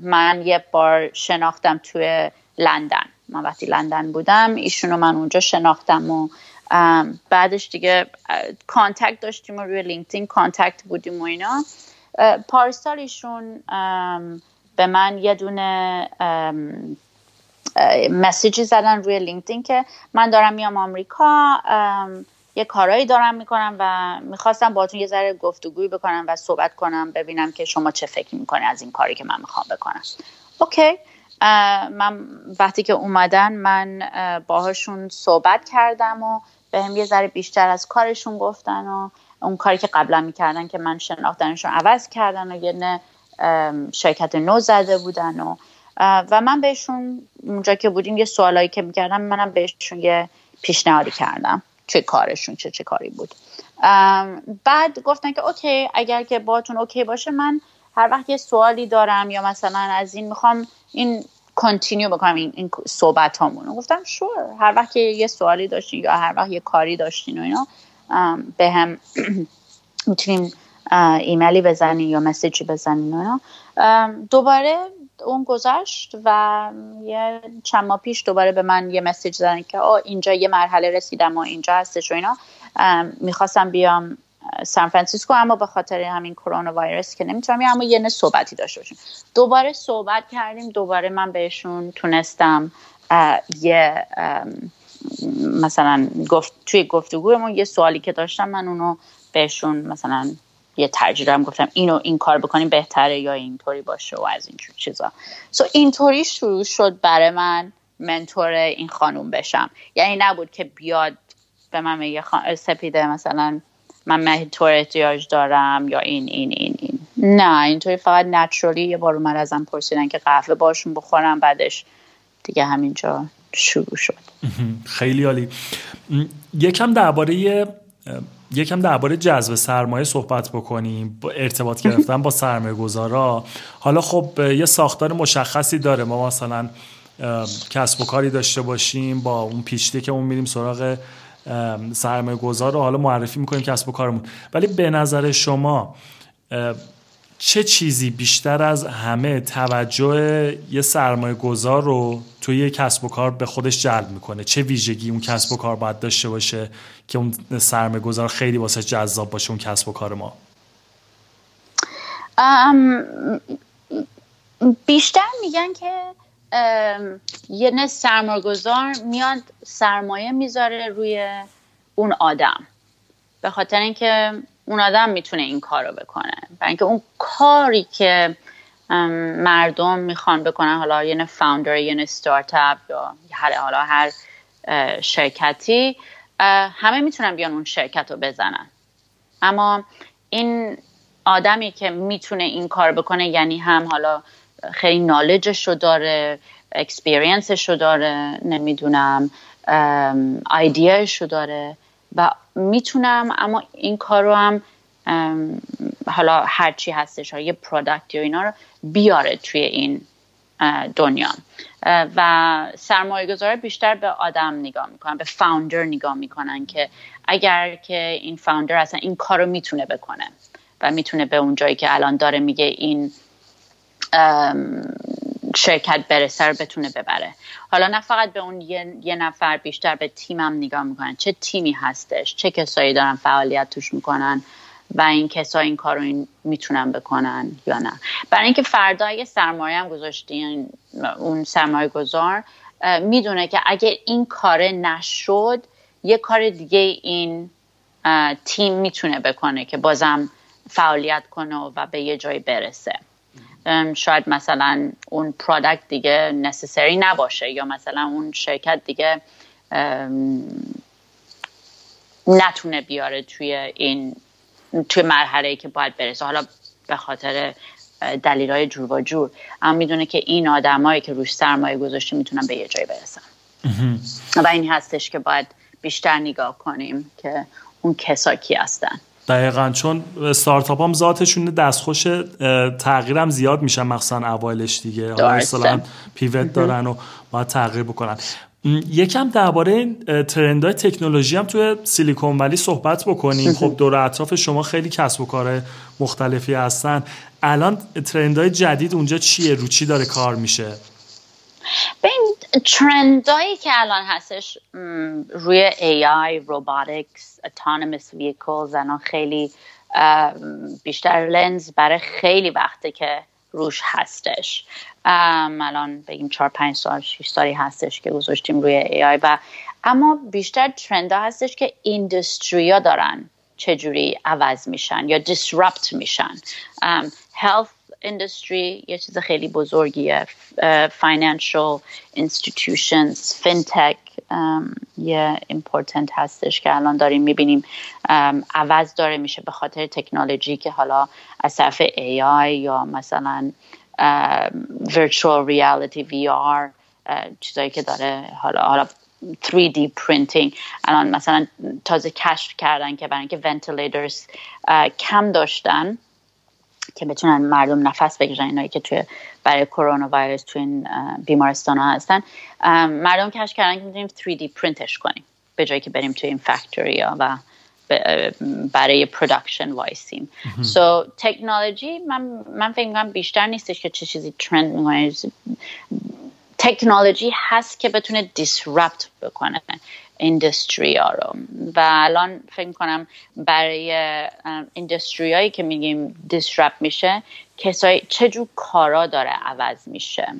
من یه بار شناختم توی لندن. من وقتی لندن بودم ایشونو من اونجا شناختم و ام بعدش دیگه کانتکت داشتیم و روی لینکدین کانتکت بودیم و اینا. پارسال ایشون به من یه دونه مسیجی زدن روی لینکدین که من دارم میام آمریکا، یه کارایی دارم میکنم و میخواستم باهاتون یه ذره گفتگویی بکنم و صحبت کنم، ببینم که شما چه فکر میکنی از این کاری که من میخوام بکنم. اوکی، من وقتی که اومدن من باهاشون صحبت کردم و به هم یه ذره بیشتر از کارشون گفتن و اون کاری که قبلا میکردن که من شناختنشون عوض کردن و یه نه شرکت نو زده بودن و و من بهشون اونجا که بودیم یه سوالایی که میکردم منم بهشون یه پیشنهادی کردم چه کارشون چه چه کاری بود. بعد گفتن که اوکی، اگر که باهاتون اوکی باشه من هر وقت یه سوالی دارم یا مثلا از این میخوام این کانتینیو بکنم این, این صحبت هامون. گفتم شور، هر وقت که یه سوالی داشتین یا هر وقت یه کاری داشتین و اینا به هم میتونیم ایمیلی بزنین یا مسیجی بزنین و اینا. دوباره اون گذشت و یه چند ماه پیش دوباره به من یه مسیج زدن که آه اینجا یه مرحله رسیدم و اینجا هستش و اینا، میخواستم بیام سان فرانسیسکو اما به خاطر همین کرونا ویروس که نمیتونم، اما یه نه صحبتی داشته باشیم. دوباره صحبت کردیم، دوباره من بهشون تونستم یه مثلا گفت توی گفتگومون یه سوالی که داشتم من اونو بهشون مثلا یه ترجیح دارم، گفتم اینو این کار بکنیم بهتره یا اینطوری باشه و از این چیزا. سو so اینطوری شروع شد برای من منتور این خانوم بشم. یعنی نبود که بیاد به من میگه سپیده مثلا من منتور احتیاج دارم یا این این این این نه، اینطوری فقط نچرالی یه بار اومد ازم پرسیدن که قهوه باشون بخورم، بعدش دیگه همینجا شروع شد. خیلی عالی. یکم درباره یکم درباره جذب سرمایه صحبت بکنیم، ارتباط گرفتن با سرمایه‌گذارا. حالا خب یه ساختار مشخصی داره، ما مثلا کسب و کاری داشته باشیم، با اون پیچیده که اون میریم سراغ سرمایه گذار رو حالا معرفی میکنیم کسب و کارمون. ولی به نظر شما چه چیزی بیشتر از همه توجه یه سرمایه گذار رو توی یه کسب و کار به خودش جلب میکنه؟ چه ویژگی اون کسب و کار باید داشته باشه که اون سرمایه گذار خیلی واسه جذاب باشه اون کسب و کار ما؟ بیشتر میگن که یه نه سرمایه گذار میاد سرمایه میذاره روی اون آدم به خاطر اینکه اون آدم میتونه این کار رو بکنه، برای اینکه اون کاری که مردم میخوان بکنن، حالا یه نه فاوندر یه نه ستارتاپ یا حالا هر شرکتی، همه میتونن بیان اون شرکت رو بزنن، اما این آدمی که میتونه این کار بکنه یعنی هم حالا خیلی نالجشو داره، اکسپیرینسشو داره، نمیدونم ایدیاشو داره و میتونم اما این کار رو هم حالا هرچی هستش یه پرادکتی و اینا رو بیاره توی این دنیا و سرمایه گذاره بیشتر به آدم نگاه میکنن، به فاوندر نگاه میکنن که اگر که این فاوندر اصلا این کار رو میتونه بکنه و میتونه به اون جایی که الان داره میگه این شرکت برسه رو بتونه ببره. حالا نه فقط به اون یه, یه نفر، بیشتر به تیمم نگاه میکنن، چه تیمی هستش، چه کسایی دارن فعالیت توش میکنن و این کسا این کار رو میتونن بکنن یا نه. برای اینکه فردا یه سرمایه هم گذاشتین، اون سرمایه گذار میدونه که اگه این کار نشد یه کار دیگه این تیم میتونه بکنه که بازم فعالیت کنه و به یه جایی برسه. شاید مثلا اون پرادکت دیگه نسیسری نباشه یا مثلا اون شرکت دیگه نتونه بیاره توی این توی مرحله‌ای که باید برسه، حالا به خاطر دلایل جور و جور، اما میدونه که این آدمایی که روش سرمایه گذاشته میتونن به یه جایی برسن. و این هستش که باید بیشتر نگاه کنیم که اون کسا کی هستن. دقیقاً، چون استارتاپ هم ذاتشون دستخوش تغییرم زیاد میشن، مخصوصا اوایلش دیگه، مثلا پیوت دارن و باید تغییر بکنن. یکم درباره این ترندهای تکنولوژی هم توی سیلیکون ولی صحبت بکنیم. خب دور اطراف شما خیلی کسب و کار مختلفی هستن، الان ترندهای جدید اونجا چیه، رو چی داره کار میشه؟ به این ترندهایی که الان هستش روی ای آی، روباتیکس، اتانومس ویکلز، الان خیلی بیشتر لنز برای خیلی وقته که روش هستش. الان بگیم چهار پنج سال شش سالی هستش که گذاشتیم روی ای آی و اما بیشتر ترند ها هستش که ایندستری ها دارن چجوری عوض میشن یا دیسرپت میشن. هلث ایندستری یه چیز خیلی بزرگیه، فاینانشل اینستیتیوشنز، فینتک یه ایمپورتنت هستش که الان داریم میبینیم عوض داره میشه به خاطر تکنولوژی که حالا از طرف ای آی یا مثلا virtual reality وی آر چیزایی که داره حالا حالا تری دی printing. الان مثلا تازه کشف کردن که برای اینکه ventilators کم داشتن که بتونن مردم نفس بکشن، اینایی که توی برای کرونا ویروس توی این بیمارستان ها هستن، مردم کشف کردن که میتونیم تری دی printش کنیم به جایی که بریم توی این فکتوری ها و برای پروداکشن وایسیم. سو تکنولوژی من من فکر می‌کنم بیشتر نیستش که چه چیزی ترند می‌کنه، تکنولوژی هست که بتونه دیسرپت بکنه اینداستری ها رو. و الان فکر می‌کنم برای اینداستری هایی که میگیم دیسرپت میشه، کسایی چه جور کارا داره عوض میشه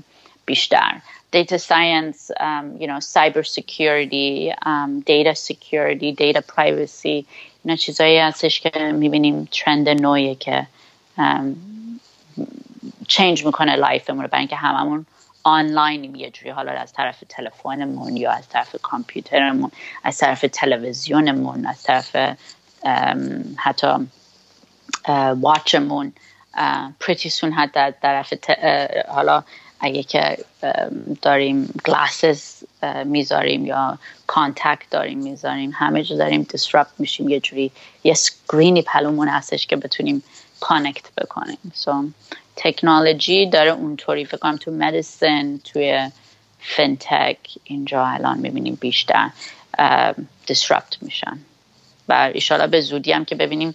بیشتر، data science, um, you know, cyber security, um, data security, data privacy. اینا چیزایی هستش که میبینیم ترند نویه که چینج um, میکنه لایفمون رو، برای اینکه هممون آنلاینیم یه جوری، حالا از طرف تلفنمون یا از طرف کامپیوترمون، از طرف تلویزیونمون، از طرف um, حتی واچمون، uh, pretty soon حتی از طرف ت... uh, حالا اگه که داریم گلاسز میذاریم یا کانتکت داریم میذاریم، همه جا داریم دیسرپت میشیم، یه جوری یه سکرینی پلومون هستش که بتونیم کانکت بکنیم. سو تکنولوژی داره اونطوری فکر کنم تو مدیسن، توی فینتک، اینجا الان میبینیم بیشتر دیسرپت میشن و ایشالا به زودی هم که ببینیم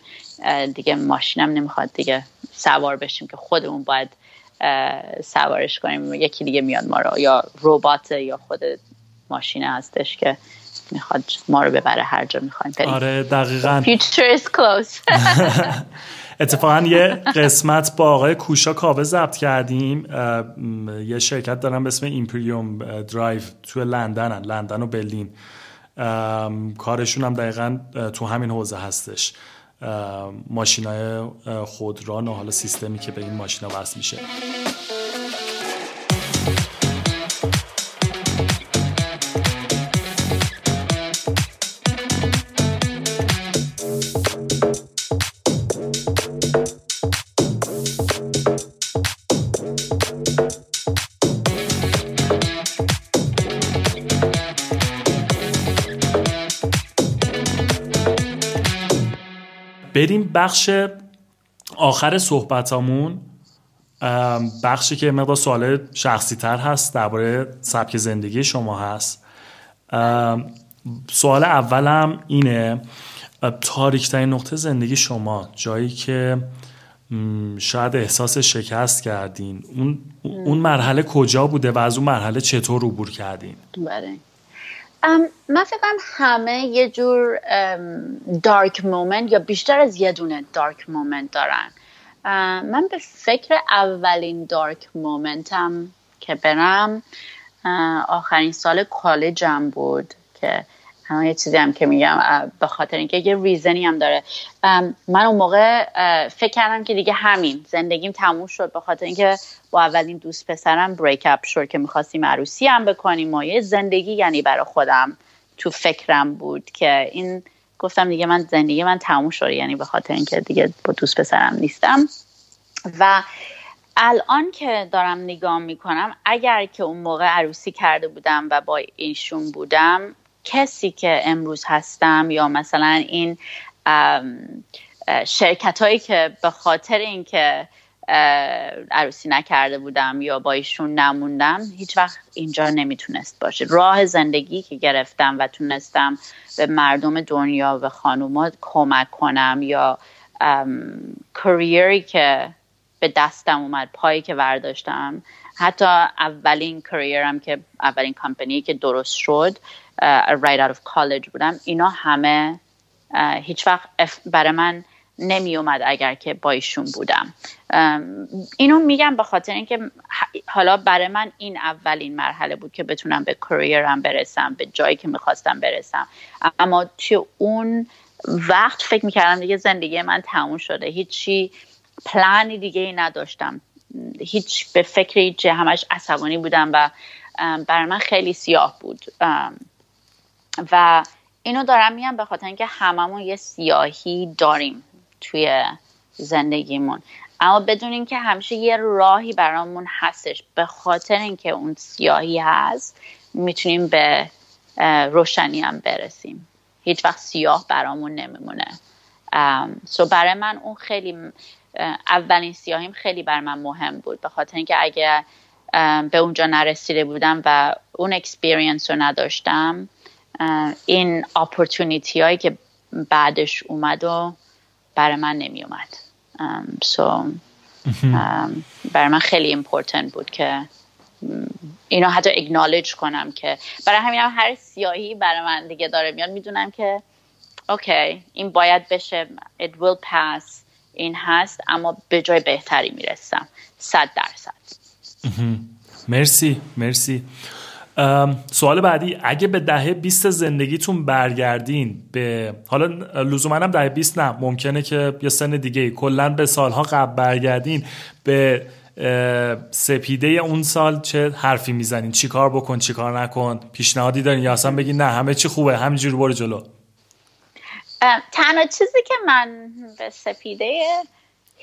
دیگه ماشینم نمیخواد دیگه سوار بشیم که خودمون باید سوارش کنیم، یکی دیگه میاد ما رو، یا ربات یا خود ماشین هستش که میخواد ما رو ببره هر جا میخوایم. آره دقیقاً. Future is close. اتفاقاً یه قسمت با آقای کوشا کاوه ضبط کردیم، یه شرکت دارن به اسم ایمپریوم درایو تو لندنن، لندن و برلین، کارشون هم دقیقاً تو همین حوزه هستش، ماشینای خودران و حالا سیستمی که به این ماشینا وصل میشه. بریم بخش آخر صحبتامون، بخشی که مقدار سوال شخصی تر هست، درباره سبک زندگی شما هست. سوال اولم اینه، تاریک‌ترین نقطه زندگی شما، جایی که شاید احساس شکست کردین، اون اون مرحله کجا بوده و از اون مرحله چطور عبور کردین؟ بله، من فکر کنم همه یه جور دارک مومنت یا بیشتر از یه دونه دارک مومنت دارن. من به فکر اولین دارک مومنتم که برم آخرین سال کالجم بود، که همه یه چیزی هم که میگم به خاطر اینکه یه ریزنی هم داره. من اون موقع فکر کردم که دیگه همین زندگیم تموم شد، به خاطر اینکه با اولین دوست پسرم بریک اپ شد که میخواستیم عروسی هم بکنیم و یه زندگی یعنی برای خودم تو فکرم بود که این گفتم دیگه من زندگی من تموم شد، یعنی به خاطر اینکه دیگه با دوست پسرم نیستم. و الان که دارم نگاه میکنم، اگر که اون موقع عروسی کرده بودم و با اینشون بودم، کسی که امروز هستم یا مثلا این شرکت هایی که به خاطر اینکه عروسی نکرده بودم یا با ایشون نموندم، هیچ وقت اینجا نمیتونست باشه. راه زندگی که گرفتم و تونستم به مردم دنیا و خانوما کمک کنم، یا کریری که به دستم اومد، پایی که برداشتم، حتی اولین کریرم که اولین کمپانی که درست شد right out of college بودم، اینا همه هیچ وقت برای من نمی اومد اگر که با ایشون بودم. اینو میگم به خاطر اینکه حالا برای من این اولین مرحله بود که بتونم به کریرم برسم، به جایی که میخواستم برسم. اما تو اون وقت فکر میکردم دیگه زندگی من تموم شده، هیچی پلانی دیگه ای نداشتم، هیچ به فکر هیچ، همش عصبانی بودم و برای من خیلی سیاه بود. و اینو دارم میگم به خاطر اینکه هممون یه سیاهی داریم توی زندگیمون، اما بدونین که همیشه یه راهی برامون هستش، به خاطر اینکه اون سیاهی هست میتونیم به روشنی هم برسیم، هیچ وقت سیاه برامون نمیمونه. سو برای من اون خیلی اولین سیاهیم خیلی برای من مهم بود، به خاطر اینکه اگه به اونجا نرسیده بودم و اون اکسپیرینس رو نداشتم، این اپورتونیتی هایی که بعدش اومد و برای من نمی اومد. سو برای من خیلی ایمپورتنت بود که اینو حتی اگنالج کنم، که برای همین هم هر سیاهی برای من دیگه داره میاد، میدونم که اوکی این باید بشه، it will pass، این هست، اما به جای بهتری میرسم صد درصد. مرسی مرسی. سوال بعدی، اگه به دهه بیست زندگیتون برگردین، به حالا لزوما هم دهه بیست نه، ممکنه که یه سن دیگه، کلا به سالها قبل برگردین، به سپیده اون سال چه حرفی میزنین؟ چی کار بکن چی کار نکن؟ پیشنهادی دارین یا اصلا بگین نه همه چی خوبه همینجوری برو جلو؟ تنها چیزی که من به سپیده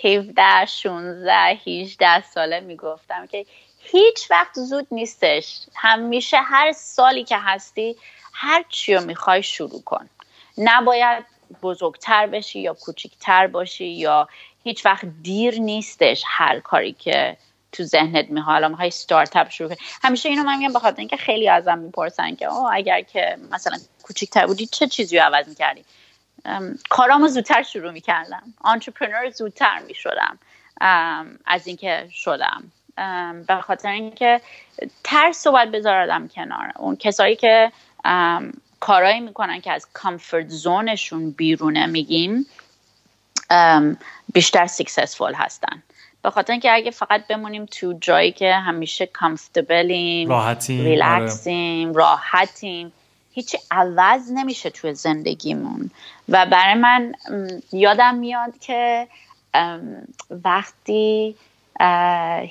هفده شانزده هجده ساله میگفتم که هیچ وقت زود نیستش، همیشه هر سالی که هستی هر چی رو میخوای شروع کن، نباید بزرگتر بشی یا کوچیکتر باشی، یا هیچ وقت دیر نیستش هر کاری که تو ذهنت میخوام های استارتاپ شروع کنم. همیشه اینو من میگم به خاطر اینکه خیلی ازم میپرسن که اوه اگر که مثلا کوچیکتر بودی چه چیزی رو عوض میکردی؟ کارامو زودتر شروع میکردم، انترپرنور زودتر میشدم از اینکه شدم، به خاطر اینکه ترس رو باید بذاردم کنار. اون کسایی که کارایی میکنن که از کامفورت زونشون بیرونه میگیم بیشتر سکسسفول هستن، به خاطر اینکه اگه فقط بمونیم تو جایی که همیشه کامفتبلیم، راحتیم، ریلکسیم، راحتیم، هیچی عوض نمیشه توی زندگیمون. و برای من یادم میاد که وقتی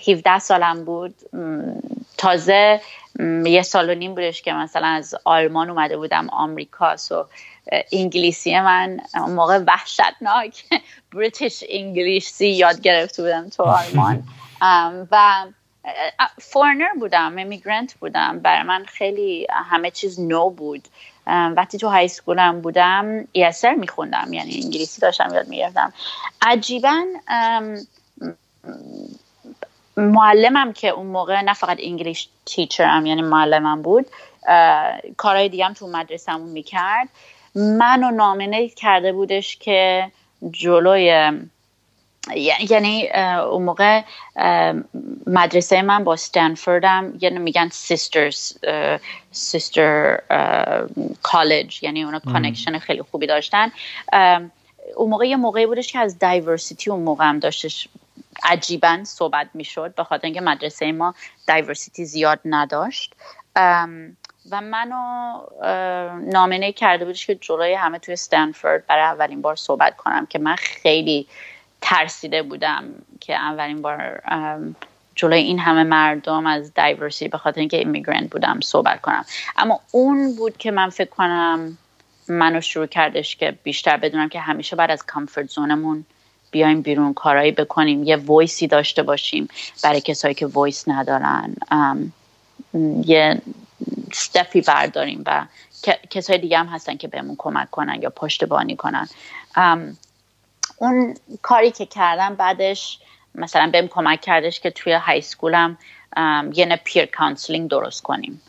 هفده سالم بود، تازه یه سال و نیم بودش که مثلا از آلمان اومده بودم آمریکا، سو انگلیسی من اون موقع وحشتناک بریتیش انگلیسی یاد گرفته بودم تو آلمان و فورنر بودم، امیگرنت بودم، برای من خیلی همه چیز نو بود وقتی تو های سکولم بودم ایسر میخوندم، یعنی انگلیسی داشتم یاد میگرفتم. عجیباً معلمم که اون موقع نه فقط انگلیش تیچرم یعنی معلمم بود، کارهای دیگم تو مدرسه‌مون میکرد، منو نامینیت کرده بودش که جلوی یعنی اون موقع مدرسه من با استنفوردم، یعنی میگن سیسترز سیستر کالج، یعنی اونا کانکشن خیلی خوبی داشتن. اون موقع یه موقعی بودش که از دایورسیتی اون موقع هم داشتش عجیباً صحبت میشد، به خاطر اینکه مدرسه ما دایورسیتی زیاد نداشت و منو نامینیت کرده بودش که جلوی همه توی استنفورد برای اولین بار صحبت کنم، که من خیلی ترسیده بودم که اولین بار جلوی این همه مردم از دایورسیتی، به خاطر اینکه ایمیگرنت بودم، صحبت کنم. اما اون بود که من فکر کنم منو شروع کردش که بیشتر بدونم که همیشه بعد از کامفورت زونمون بیایم بیرون، کارایی بکنیم، یه وایسی داشته باشیم برای کسایی که وایس ندارن، یه استپی برداریم و کسای دیگه هم هستن که بهمون کمک کنن یا پشتیبانی کنن. اون کاری که کردم بعدش مثلا بهم کمک کردش که توی های سکولم یه نه پیر کانسلینگ درست کنیم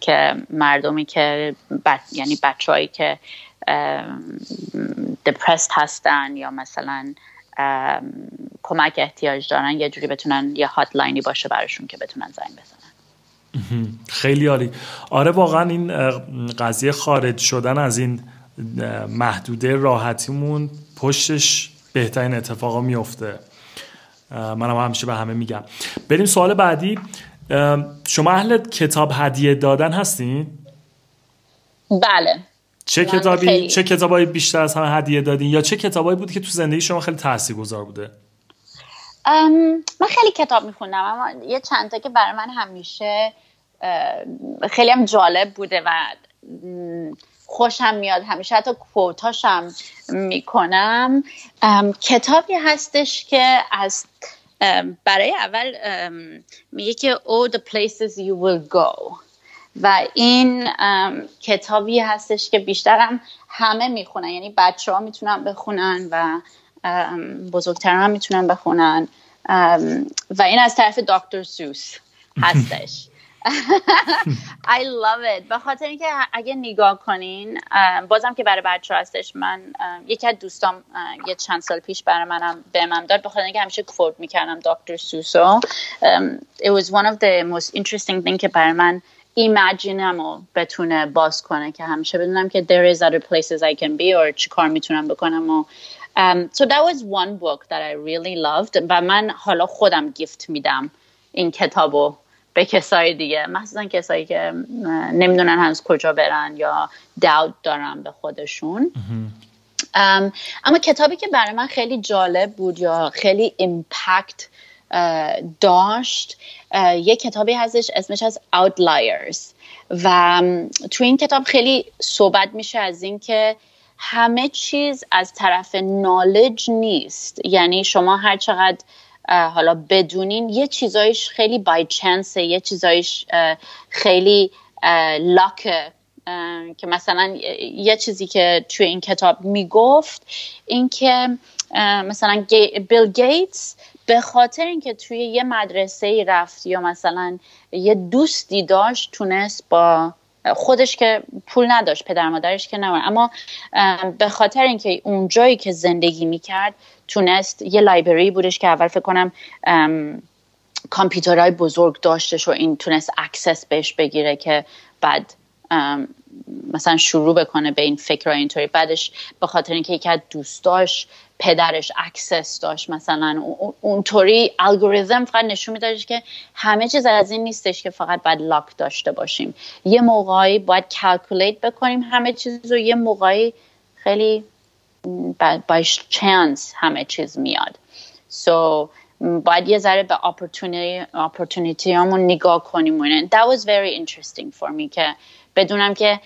که مردمی که بط... یعنی بچه‌هایی که دپرست هستن یا مثلا کمک احتیاج دارن، یه جوری بتونن یه هاتلاینی باشه براشون که بتونن زنگ بزنن. خیلی عالی. آره واقعا این قضیه خارج شدن از این محدوده راحتیمون پشتش بهترین اتفاقا میفته. منم هم همیشه به همه میگم. بریم سوال بعدی. شما اهل کتاب هدیه دادن هستین؟ بله. چه کتابی خیلی. چه کتابایی بیشتر از همه هدیه دادین یا چه کتابایی بود که تو زندگی شما خیلی تاثیرگذار بوده؟ ام، من خیلی کتاب میخوندم، اما یه چند تا که برای من همیشه خیلی هم جالب بوده و خوشم میاد، همیشه حتی کوتاشم میکنم. کتابی هستش که از برای اول میگه که All the places you will go و این کتابی هستش که بیشترم همه میخونن، یعنی بچه ها میتونن بخونن و بزرگتران هم میتونن بخونن و این از طرف دکتر سوس هستش. I love it. به خاطر اینکه اگه نگاه کنین، بازم که برای بچه هستش، من یکی از دوستام یه چند سال پیش برای منم بهم داد، به خاطر اینکه همیشه کوت میکردم دکتر سوسو. It was one of the most interesting thing که برای من ایمیجینمو بتونه باز کنه، که همیشه بدونم که there is other places I can be or چی کار میتونم بکنم. و Um, so that was one book that I really loved و من حالا خودم گیفت میدم این کتابو به کسای دیگه، مخصوصا کسایی که نمیدونن هنوز کجا برن یا doubt دارن به خودشون. um, اما کتابی که برای من خیلی جالب بود یا خیلی impact uh, داشت uh, یه کتابی هستش اسمش از Outliers و تو این کتاب خیلی صحبت میشه از این که همه چیز از طرف نالج نیست، یعنی شما هر چقدر حالا بدونین یه چیزایش خیلی بای چانسه، یه چیزایش خیلی لاکه. که مثلا یه چیزی که توی این کتاب میگفت این که مثلا بیل گیتس به خاطر اینکه توی یه مدرسه رفت یا مثلا یه دوستی داشت، تونست با خودش که پول نداشت، پدر مادرش که نبود، اما به خاطر اینکه اون جایی که زندگی میکرد تونست، یه لایبرری بودش که اول فکر کنم کامپیوترهای بزرگ داشتش و این تونست اکسس بهش بگیره که بعد مثلا شروع بکنه به این فکرها اینطوری. بعدش به خاطر اینکه یکی از دوستاش پدرش اکسس داشت، مثلا اونطوری الگوریتم فقط نشون میداد که همه چیز از این نیستش که فقط باید لاک داشته باشیم، یه موقعی باید کلکولیت بکنیم همه چیز رو، یه موقعی خیلی بای چانس همه چیز میاد. سو so, باید یه ذره به اپورتونیتی همون نگاه کنیم. و that was very interesting for me که بدونم که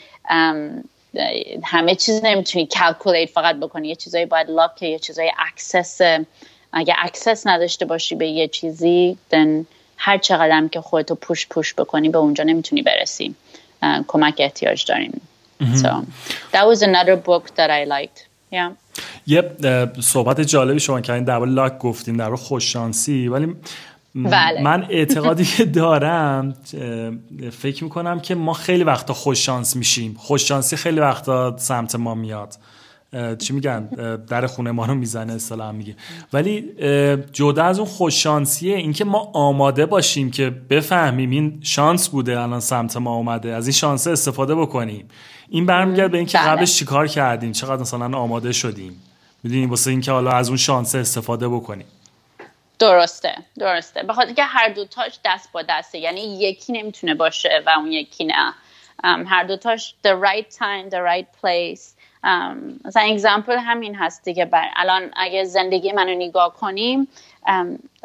همه چیز نمیتونی کلکولیت فقط بکنی، یه چیزایی باید لاکه، یه چیزایی اکسس. اگه اکسس نداشته باشی به یه چیزی، then هر چقدر که خودتو پوش پوش بکنی به اونجا نمیتونی برسی، کمک احتیاج داریم. mm-hmm. So that was another book that I liked. Yeah. یه صحبت جالبی شما کردین در مورد لاک، گفتین در مورد خوششانسی، ولی بله. من اعتقادی که دارم فکر میکنم که ما خیلی وقتا خوششانس میشیم، خوششانسی خیلی وقتا سمت ما میاد، چی میگن، در خونه ما رو میزنه اصطلاحاً میگه. ولی جدا از اون خوششانسیه، این که ما آماده باشیم که بفهمیم این شانس بوده الان سمت ما اومده، از این شانس استفاده بکنیم. این برمیگرد به اینکه قبلش چیکار کردیم، چقدر مثلا آماده شدیم، میدونیم، واسه اینکه حالا از اون شانس استفاده بکنیم. درسته درسته به خاطر که هر دو تاش دست با دسته، یعنی یکی نمیتونه باشه و اون یکی نه. um, هر دو تاش the right time the right place. um, مثلا اگزمپل همین هست دیگه. بر الان اگه زندگی منو نگاه کنیم، um,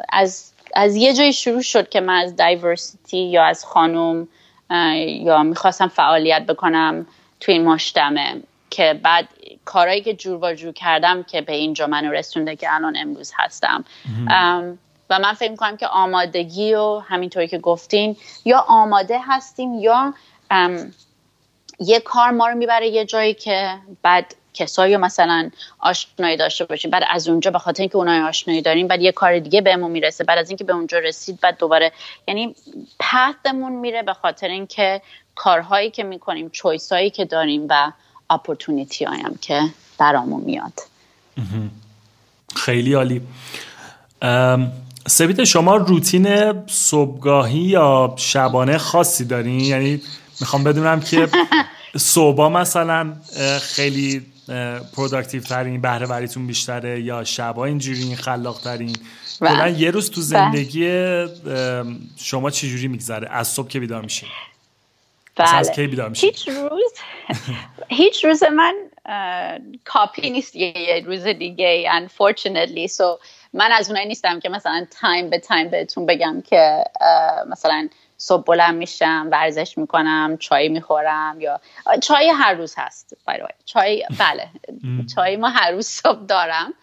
از از یه جایی شروع شد که من از دایورسیتی یا از خانم uh, یا میخواستم فعالیت بکنم توی این مجتمع، که بعد کارهایی که جور و جور کردم که به اینجا منو رسونده که الان امروز هستم. و من فکر می‌کنم که آمادگی و همینطوری که گفتین، یا آماده هستیم یا یه کار ما رو میبره یه جایی که بعد کسایی مثلا آشنایی داشته باشیم، بعد از اونجا به خاطر اینکه اونها آشنایی داریم بعد یه کار دیگه بهمون میرسه، بعد از اینکه به اونجا رسید بعد دوباره، یعنی پثمون میره به خاطر اینکه کارهایی که می‌کنیم، چویسایی که داریم و اپورتونیتی هایم که برامون میاد. خیلی عالی. سپیده، شما روتین صبحگاهی یا شبانه خاصی دارین؟ یعنی میخوام بدونم که صبح مثلا خیلی پروداکتیو ترین، بهره وریتون بیشتره، یا شبا اینجوری خلاق ترین؟ کلا یه روز تو زندگی شما چی جوری میگذره از صبح که بیدار میشین؟ بله. هیچ روز هیچ روز من کاپی نیست یه روز دیگه، unfortunately. سو من از اونایی نیستم که مثلا تایم به تایم بهتون بگم که مثلا صبح بلند میشم، ورزش میکنم، چای میخورم، یا چای هر روز هست. چای، بله، چای ما هر روز صبح دارم.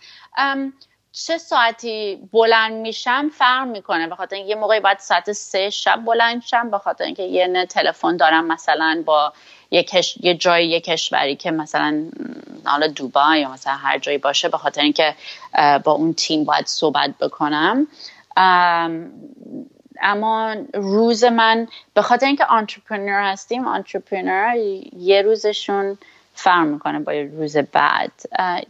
چه ساعتی بلند میشم فرق میکنه، به خاطر اینکه یه موقعی بعد ساعت سه شب بلند شم، به خاطر اینکه یه نه تلفن دارم مثلا با یه کش... یه جای یه کشوری که مثلا حالا دوبای یا مثلا هر جایی باشه، به خاطر اینکه با اون تیم باید صحبت بکنم. اما روز من، به خاطر اینکه انترپرنور هستیم، انترپرنور یه روزشون فرق میکنه با روز بعد.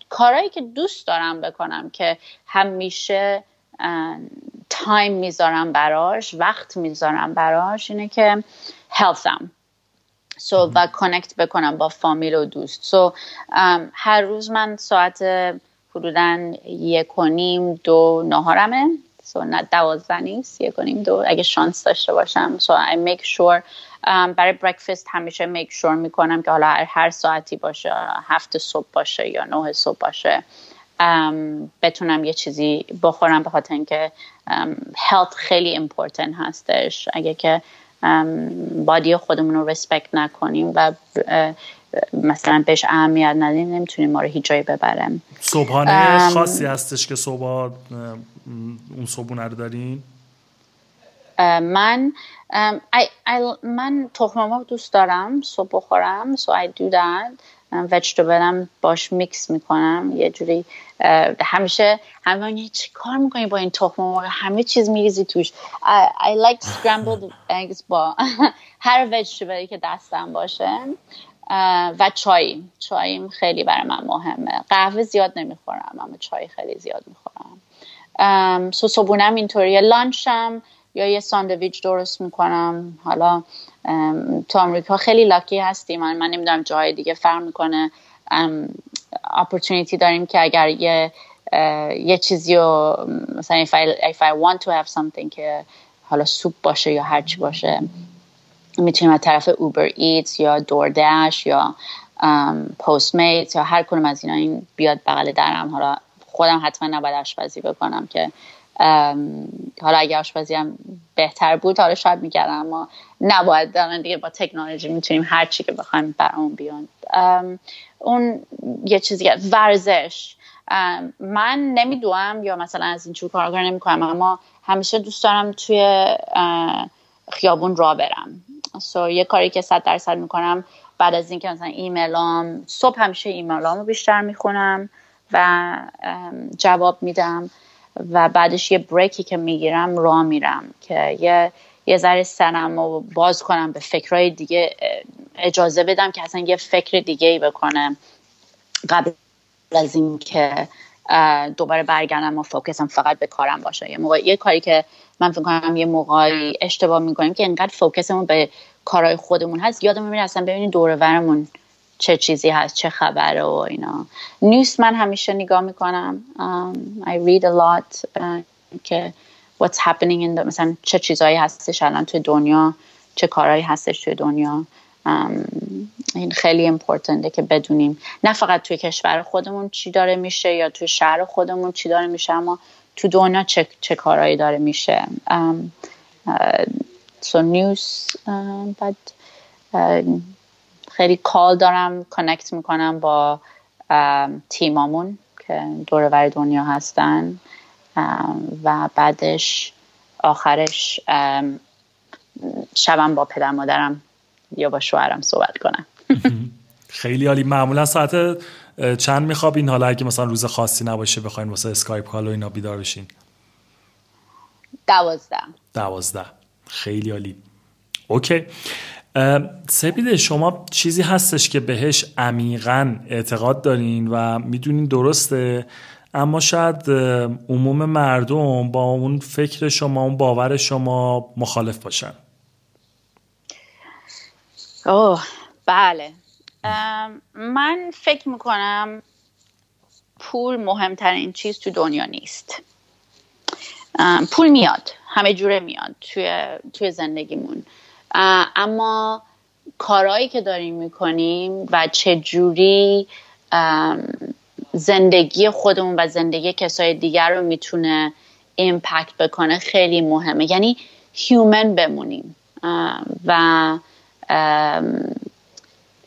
کارهایی که دوست دارم بکنم که همیشه تایم میذارم براش، وقت میذارم براش، اینه که هلثم سو و کانکت بکنم با فامیل و دوست. سو هر روز من ساعت حدوداً یک و نیم دو نهارمه، سو نه دوازده نیست، یک و نیم دو اگه شانس داشته باشم. سو I make sure Um, برای برکفست همیشه میک شور میکنم که حالا هر ساعتی باشه، هفت صبح باشه یا نه صبح باشه، um, بتونم یه چیزی بخورم، به خاطر اینکه هلت um, خیلی ایمپورتنت هستش. اگه که um, بادی خودمون رو ریسپکت نکنیم و uh, مثلا بهش اهمیت ندیم، نمیتونیم ما رو هیچ جایی ببریم. صبحانه um, خاصی هستش که صبح اون صبحونه رو دارین؟ من um, I, I, من تخم مرغ دوست دارم صبح بخورم، so I do that. ویجیتابلم باش میکس میکنم یه جوری. uh, همیشه همه چی کار میکنی با این تخم مرغ، همه چیز میریزی توش. I, I like scrambled eggs با هر ویجیتابلی که دستم باشه. uh, و چای چایم خیلی برای من مهمه. قهوه زیاد نمیخورم اما چای خیلی زیاد میخورم. um, so صبحونم اینطوریه. لانچم یا یه ساندویچ درست میکنم. حالا تو آمریکا خیلی لاکی هستیم، من من نمیدونم جای دیگه فرق میکنه، اپورتونیتی داریم که اگر یه یه چیزی رو مثلا if I, if I want to have something که حالا سوپ باشه یا هر چی باشه، میتونیم از طرف اوبر ایتس یا دوردش یا پست میت یا هر کدوم از اینا این بیاد بغل درم. حالا خودم حتما نباید آشپزی بکنم که ام حالا اگه آشپزی هم بهتر بود حالا شاید میکردم، اما نباید دارن دیگه. با تکنولوژی میتونیم هر چی که بخوایم برامون بیان. اون یه چیزی. ورزش من نمیدونم یا مثلا از این چیز کارا نمیکنم، اما همیشه دوست دارم توی خیابون راه برم. سو so, یه کاری که صد درصد میکنم بعد از اینکه مثلا ایمیلام، صبح همیشه ایمیلامو بیشتر میخونم و جواب میدم و بعدش یه بریکی که میگیرم راه میرم که یه یه ذره سرمو باز کنم، به فکرای دیگه اجازه بدم که اصلا یه فکر دیگه ای بکنم قبل از اینکه دوباره برگردم و فوکسم فقط به کارم باشه. یه موقع یه کاری که من فکر کنم یه موقع اشتباه میکنیم که انقدر فوکسمون به کارهای خودمون هست یادم میاد اصلا ببینید دور و برمون چه چیزی هست، چه خبره و اینا. نیوز من همیشه نگاه میکنم. um, I read a lot uh, که what's happening in the, مثلا چه چیزایی هستش الان توی دنیا، چه کارهایی هستش توی دنیا. um, این خیلی امپورتنته که بدونیم نه فقط توی کشور خودمون چی داره میشه یا توی شهر خودمون چی داره میشه، اما تو دنیا چه, چه کارهایی داره میشه. um, uh, so news uh, but uh, خیلی کال دارم، کانکت میکنم با تیمامون که دورور دنیا هستن و بعدش آخرش شبم با پدر مادرم یا با شوهرم صحبت کنم. خیلی عالی. معمولا ساعت چند میخوابین حالا اگه مثلا روز خاصی نباشه بخواین واسه اسکایپ کال و اینا بیدار بشین؟ دوازده. دوازده. خیلی عالی. اوکی. سپیده، شما چیزی هستش که بهش عمیقاً اعتقاد دارین و میدونین درسته، اما شاید عموم مردم با اون فکر شما، اون باور شما مخالف باشن؟ اوه بله، من فکر میکنم پول مهمترین چیز تو دنیا نیست. پول میاد، همه جوره میاد توی, توی زندگیمون، اما کارهایی که داریم میکنیم و چجوری زندگی خودمون و زندگی کسای دیگر رو میتونه ایمپکت بکنه خیلی مهمه. یعنی هیومن بمونیم و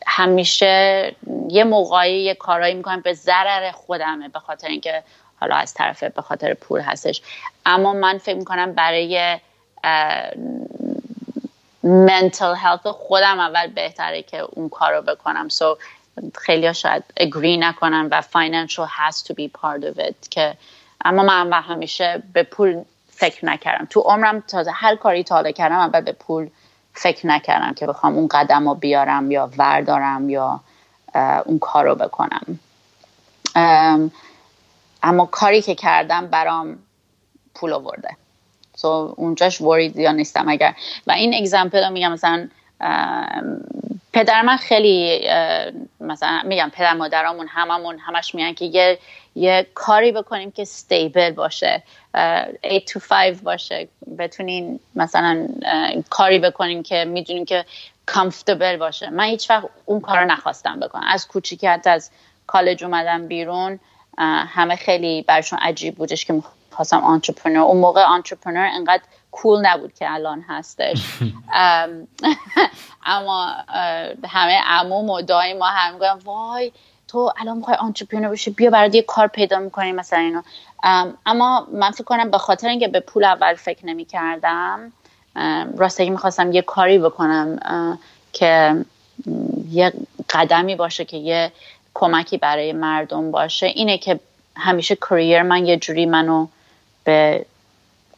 همیشه یه موقعی یه کارهایی میکنم به ضرر خودمه، به خاطر اینکه حالا از طرف به خاطر پول هستش، اما من فکر میکنم برای mental health خودم اول بهتره که اون کارو بکنم. so خیلی‌ها شاید agree نکنن و financial has to be part of it که، اما من همیشه به پول فکر نکردم تو عمرم، تازه هر کاری تا حالا کردم اول به پول فکر نکردم که بخوام اون قدم رو بیارم یا وردارم یا اون کارو بکنم. اما کاری که کردم برام پول آورده، سو اونجاش ورید یا نیستم. اگر و این اگزمپل رو میگم، مثلا پدر من خیلی، مثلا میگم پدر مادرامون هممون همش میگن که یه یه کاری بکنیم که استیبل باشه، هشت تا پنج باشه، بتونین مثلا کاری بکنیم که میدونیم که کامفتبل باشه. من هیچ وقت اون کارو نخواستم بکنم. از کوچیکی حتی از کالج اومدم بیرون، همه خیلی برشون عجیب بودش که خواستم آنترپرنور. اون موقع آنترپرنور انقدر کول نبود که الان هستش. اما همه عموم و دایی ما هم میگن وای تو الان میخوای آنترپرنور بشی، بیا برات یه کار پیدا میکنیم مثلا اینا. اما من فکر کنم به خاطر اینکه به پول اول فکر نمیکردم، راستش میخواستم یه کاری بکنم که یه قدمی باشه که یه کمکی برای مردم باشه. اینه که همیشه کریر من یه جوری منو به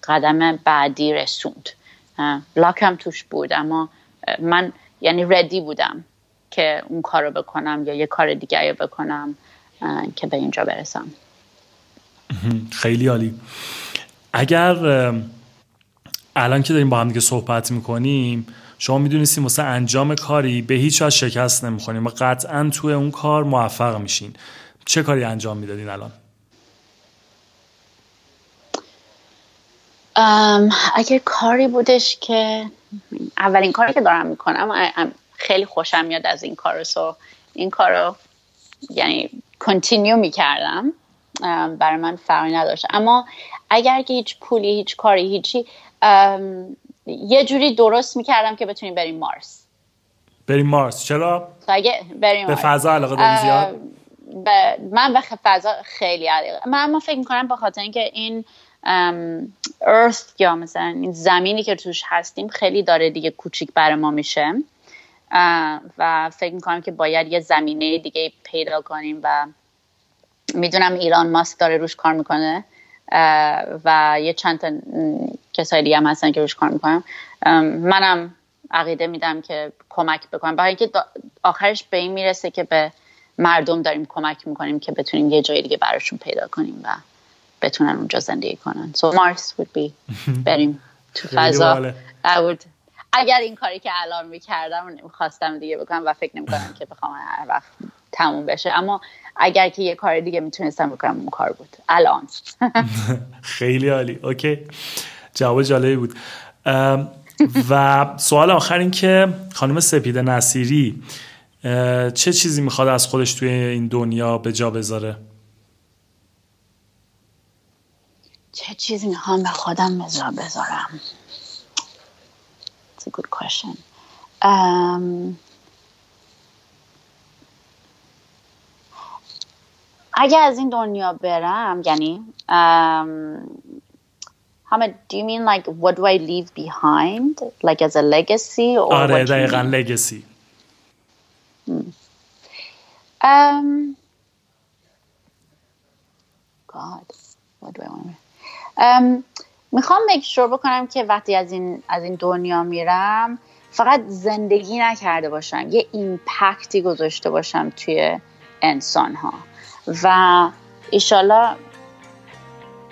قدم بعدی رسوند. لاکم توش بود، اما من یعنی ردی بودم که اون کار رو بکنم یا یه کار دیگه رو بکنم که به اینجا برسم. خیلی عالی. اگر الان که داریم با هم دیگه صحبت میکنیم شما میدونستیم مثلا انجام کاری به هیچ وجه شکست نمیخوریم و قطعا توی اون کار موفق میشین، چه کاری انجام میدادین الان؟ ام اگه کاری بودش که اولین کاری که دارم میکنم، خیلی خوشم میاد از این کار، سو این کارو یعنی کنتینیو میکردم، برای من فرقی نداشت. اما اگر که هیچ پولی، هیچ کاری، هیچی، یه جوری درست میکردم که بتونیم بریم مارس. بریم مارس؟ چرا؟ اگه بریم مارس به فضا علاقه داریم زیاد؟ ب... من به فضا خیلی علاقه دارم. من اما فکر میکنم به خاطر اینکه این ارث یا مثلا این زمینی که توش هستیم خیلی داره دیگه کوچیک برای ما میشه و فکر میکنم که باید یه زمینه دیگه پیدا کنیم و میدونم ایلان ماسک داره روش کار میکنه و یه چند تا کسای دیگه هم هستن که روش کار میکنم. منم عقیده میدم که کمک بکنم، برای اینکه آخرش به این میرسه که به مردم داریم کمک میکنیم که بتونیم یه جای دیگه براشون پیدا کنیم و بتونن اونجا زندگی کنن. So Mars would be بریم تو فضا. I would اگر این کاری که الان میکردم نمیخواستم دیگه بکنم و فکر نمیکنم که بخوام هر وقت تموم بشه، اما اگر که یه کار دیگه میتونستم بکنم اون کار بود الان. خیلی عالی. اوکی، جواب جالبی بود. و سوال آخر این که خانم سپیده نصیری چه چیزی میخواد از خودش توی این دنیا به جا بذاره؟ چه چیزی میخوام به خودم به جا بذارم؟ That's a good question. um, اگه از این دنیا برم یعنی um, Hamid, do you mean like what do I leave behind? Like as a legacy? Or آره دقیقا legacy. hmm. um, God, what do I want to um, میخوام make sure بکنم که وقتی از این, از این دنیا میرم فقط زندگی نکرده باشم، یه ایمپکتی گذاشته باشم توی انسان ها و ایشالله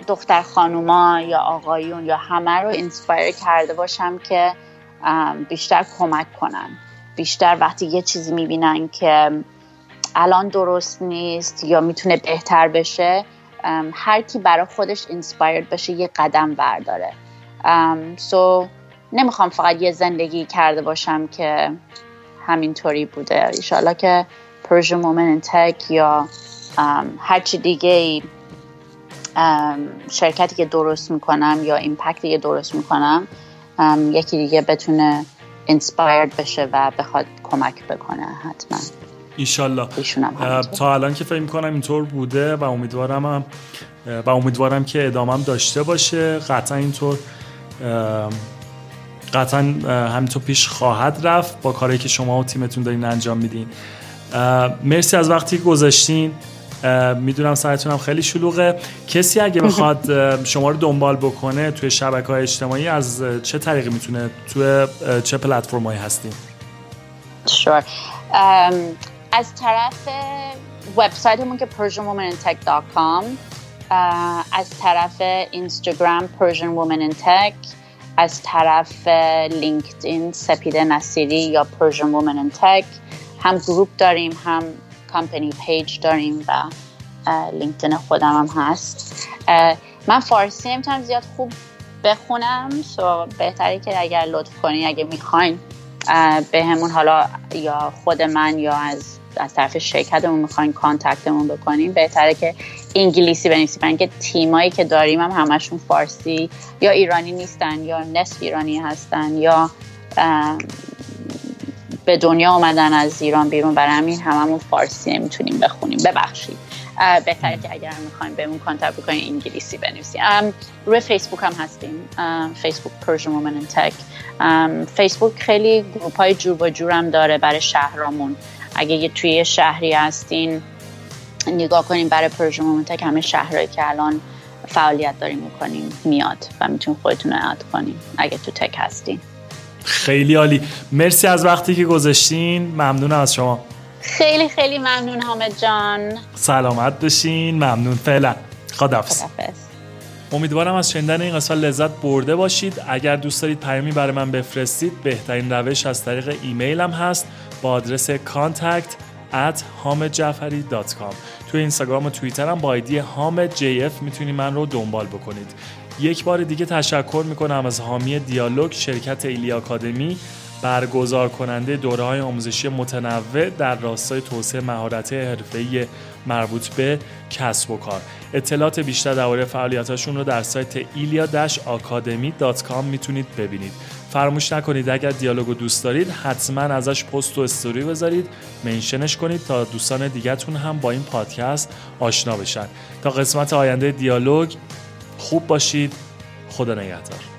دختر خانوما یا آقایون یا همه رو اینسپایر کرده باشم که بیشتر کمک کنن، بیشتر وقتی یه چیزی میبینن که الان درست نیست یا میتونه بهتر بشه هر کی برای خودش اینسپایر بشه یه قدم برداره. سو so, نمیخوام فقط یه زندگی کرده باشم که همینطوری بوده. انشالله که Persian Women in Tech یا هر چی دیگه شرکتی که درست میکنم یا ایمپکتی که درست میکنم یکی دیگه بتونه اینسپایرد بشه و بخواد کمک بکنه حتما ایشالله. تا الان که فکر میکنم اینطور بوده و امیدوارم هم و امیدوارم که ادامه هم داشته باشه. قطعا اینطور قطعا همینطور پیش خواهد رفت با کاری که شما و تیمتون دارین انجام میدین. مرسی از وقتی گذاشتین، میدونم ساعتونم خیلی شلوغه. کسی اگه بخواد شما رو دنبال بکنه توی شبکه‌های اجتماعی از چه طریقی میتونه؟ توی چه پلتفرم‌هایی هستین؟ sure. um, از طرف وبسایتمون که پرشن وومن این تک دات کام، uh, از طرف اینستاگرام پرشن وومن این تک، از طرف لینکدین سپیده نصیری یا پرشن وومن این تک، هم گروپ داریم هم کمپانی پیج داریم و لینکدین خودم هم هست. من فارسی نمیتونم زیاد خوب بخونم، سو بهتره که اگر لطف کنی اگه میخواین به همون حالا یا خود من یا از از طرف شرکتمون میخواین کانتکتمون بکنین بهتره که انگلیسی بنویسید، من که تیمایی که داریم هم همشون فارسی یا ایرانی نیستن یا نصف ایرانی هستن یا به دنیا آمدن از ایران بیرون، برای همین هممون فارسی نمیتونیم بخونیم، ببخشید. بهتره که اگر میخوایم بهمون کانتکت بکنین انگلیسی بنویسین. روی فیسبوک هم هستیم، فیسبوک Persian Women in Tech. فیسبوک خیلی گروپ‌های جور و جورم داره برای شهرامون، اگه یه توی شهری هستین نگاه کنیم برای Persian Women in Tech همه شهرهایی که الان فعالیت داریم میکنیم میاد و میتونیم خودتون رو اد کنیم اگه تو تک هستین. خیلی عالی، مرسی از وقتی که گذاشتین، ممنونم از شما. خیلی خیلی ممنون حامد جان، سلامت باشین. ممنون، فعلا خداحافظ. امیدوارم از شنیدن این قسمت لذت برده باشید. اگر دوست دارید پیامی برای من بفرستید بهترین روش از طریق ایمیلم هست با آدرس کانتکت ات حامد جعفری دات کام. توی اینستاگرام و توییترم با آیدی حامد جی اف میتونید من رو دنبال بکنید. یک بار دیگه تشکر میکنم از حامی دیالوگ، شرکت ایلیا آکادمی، برگزار کننده دوره‌های آموزشی متنوع در راستای توسعه مهارت حرفه‌ای مربوط به کسب و کار. اطلاعات بیشتر درباره فعالیتاشون رو در سایت ایلیا اکادمی دات کام میتونید ببینید. فراموش نکنید اگر دیالوگو دوست دارید حتما ازش پست و استوری بذارید، منشنش کنید تا دوستان دیگه‌تون هم با این پادکست آشنا بشن. تا قسمت آینده دیالوگ، خوب باشید. خدا نگهدار.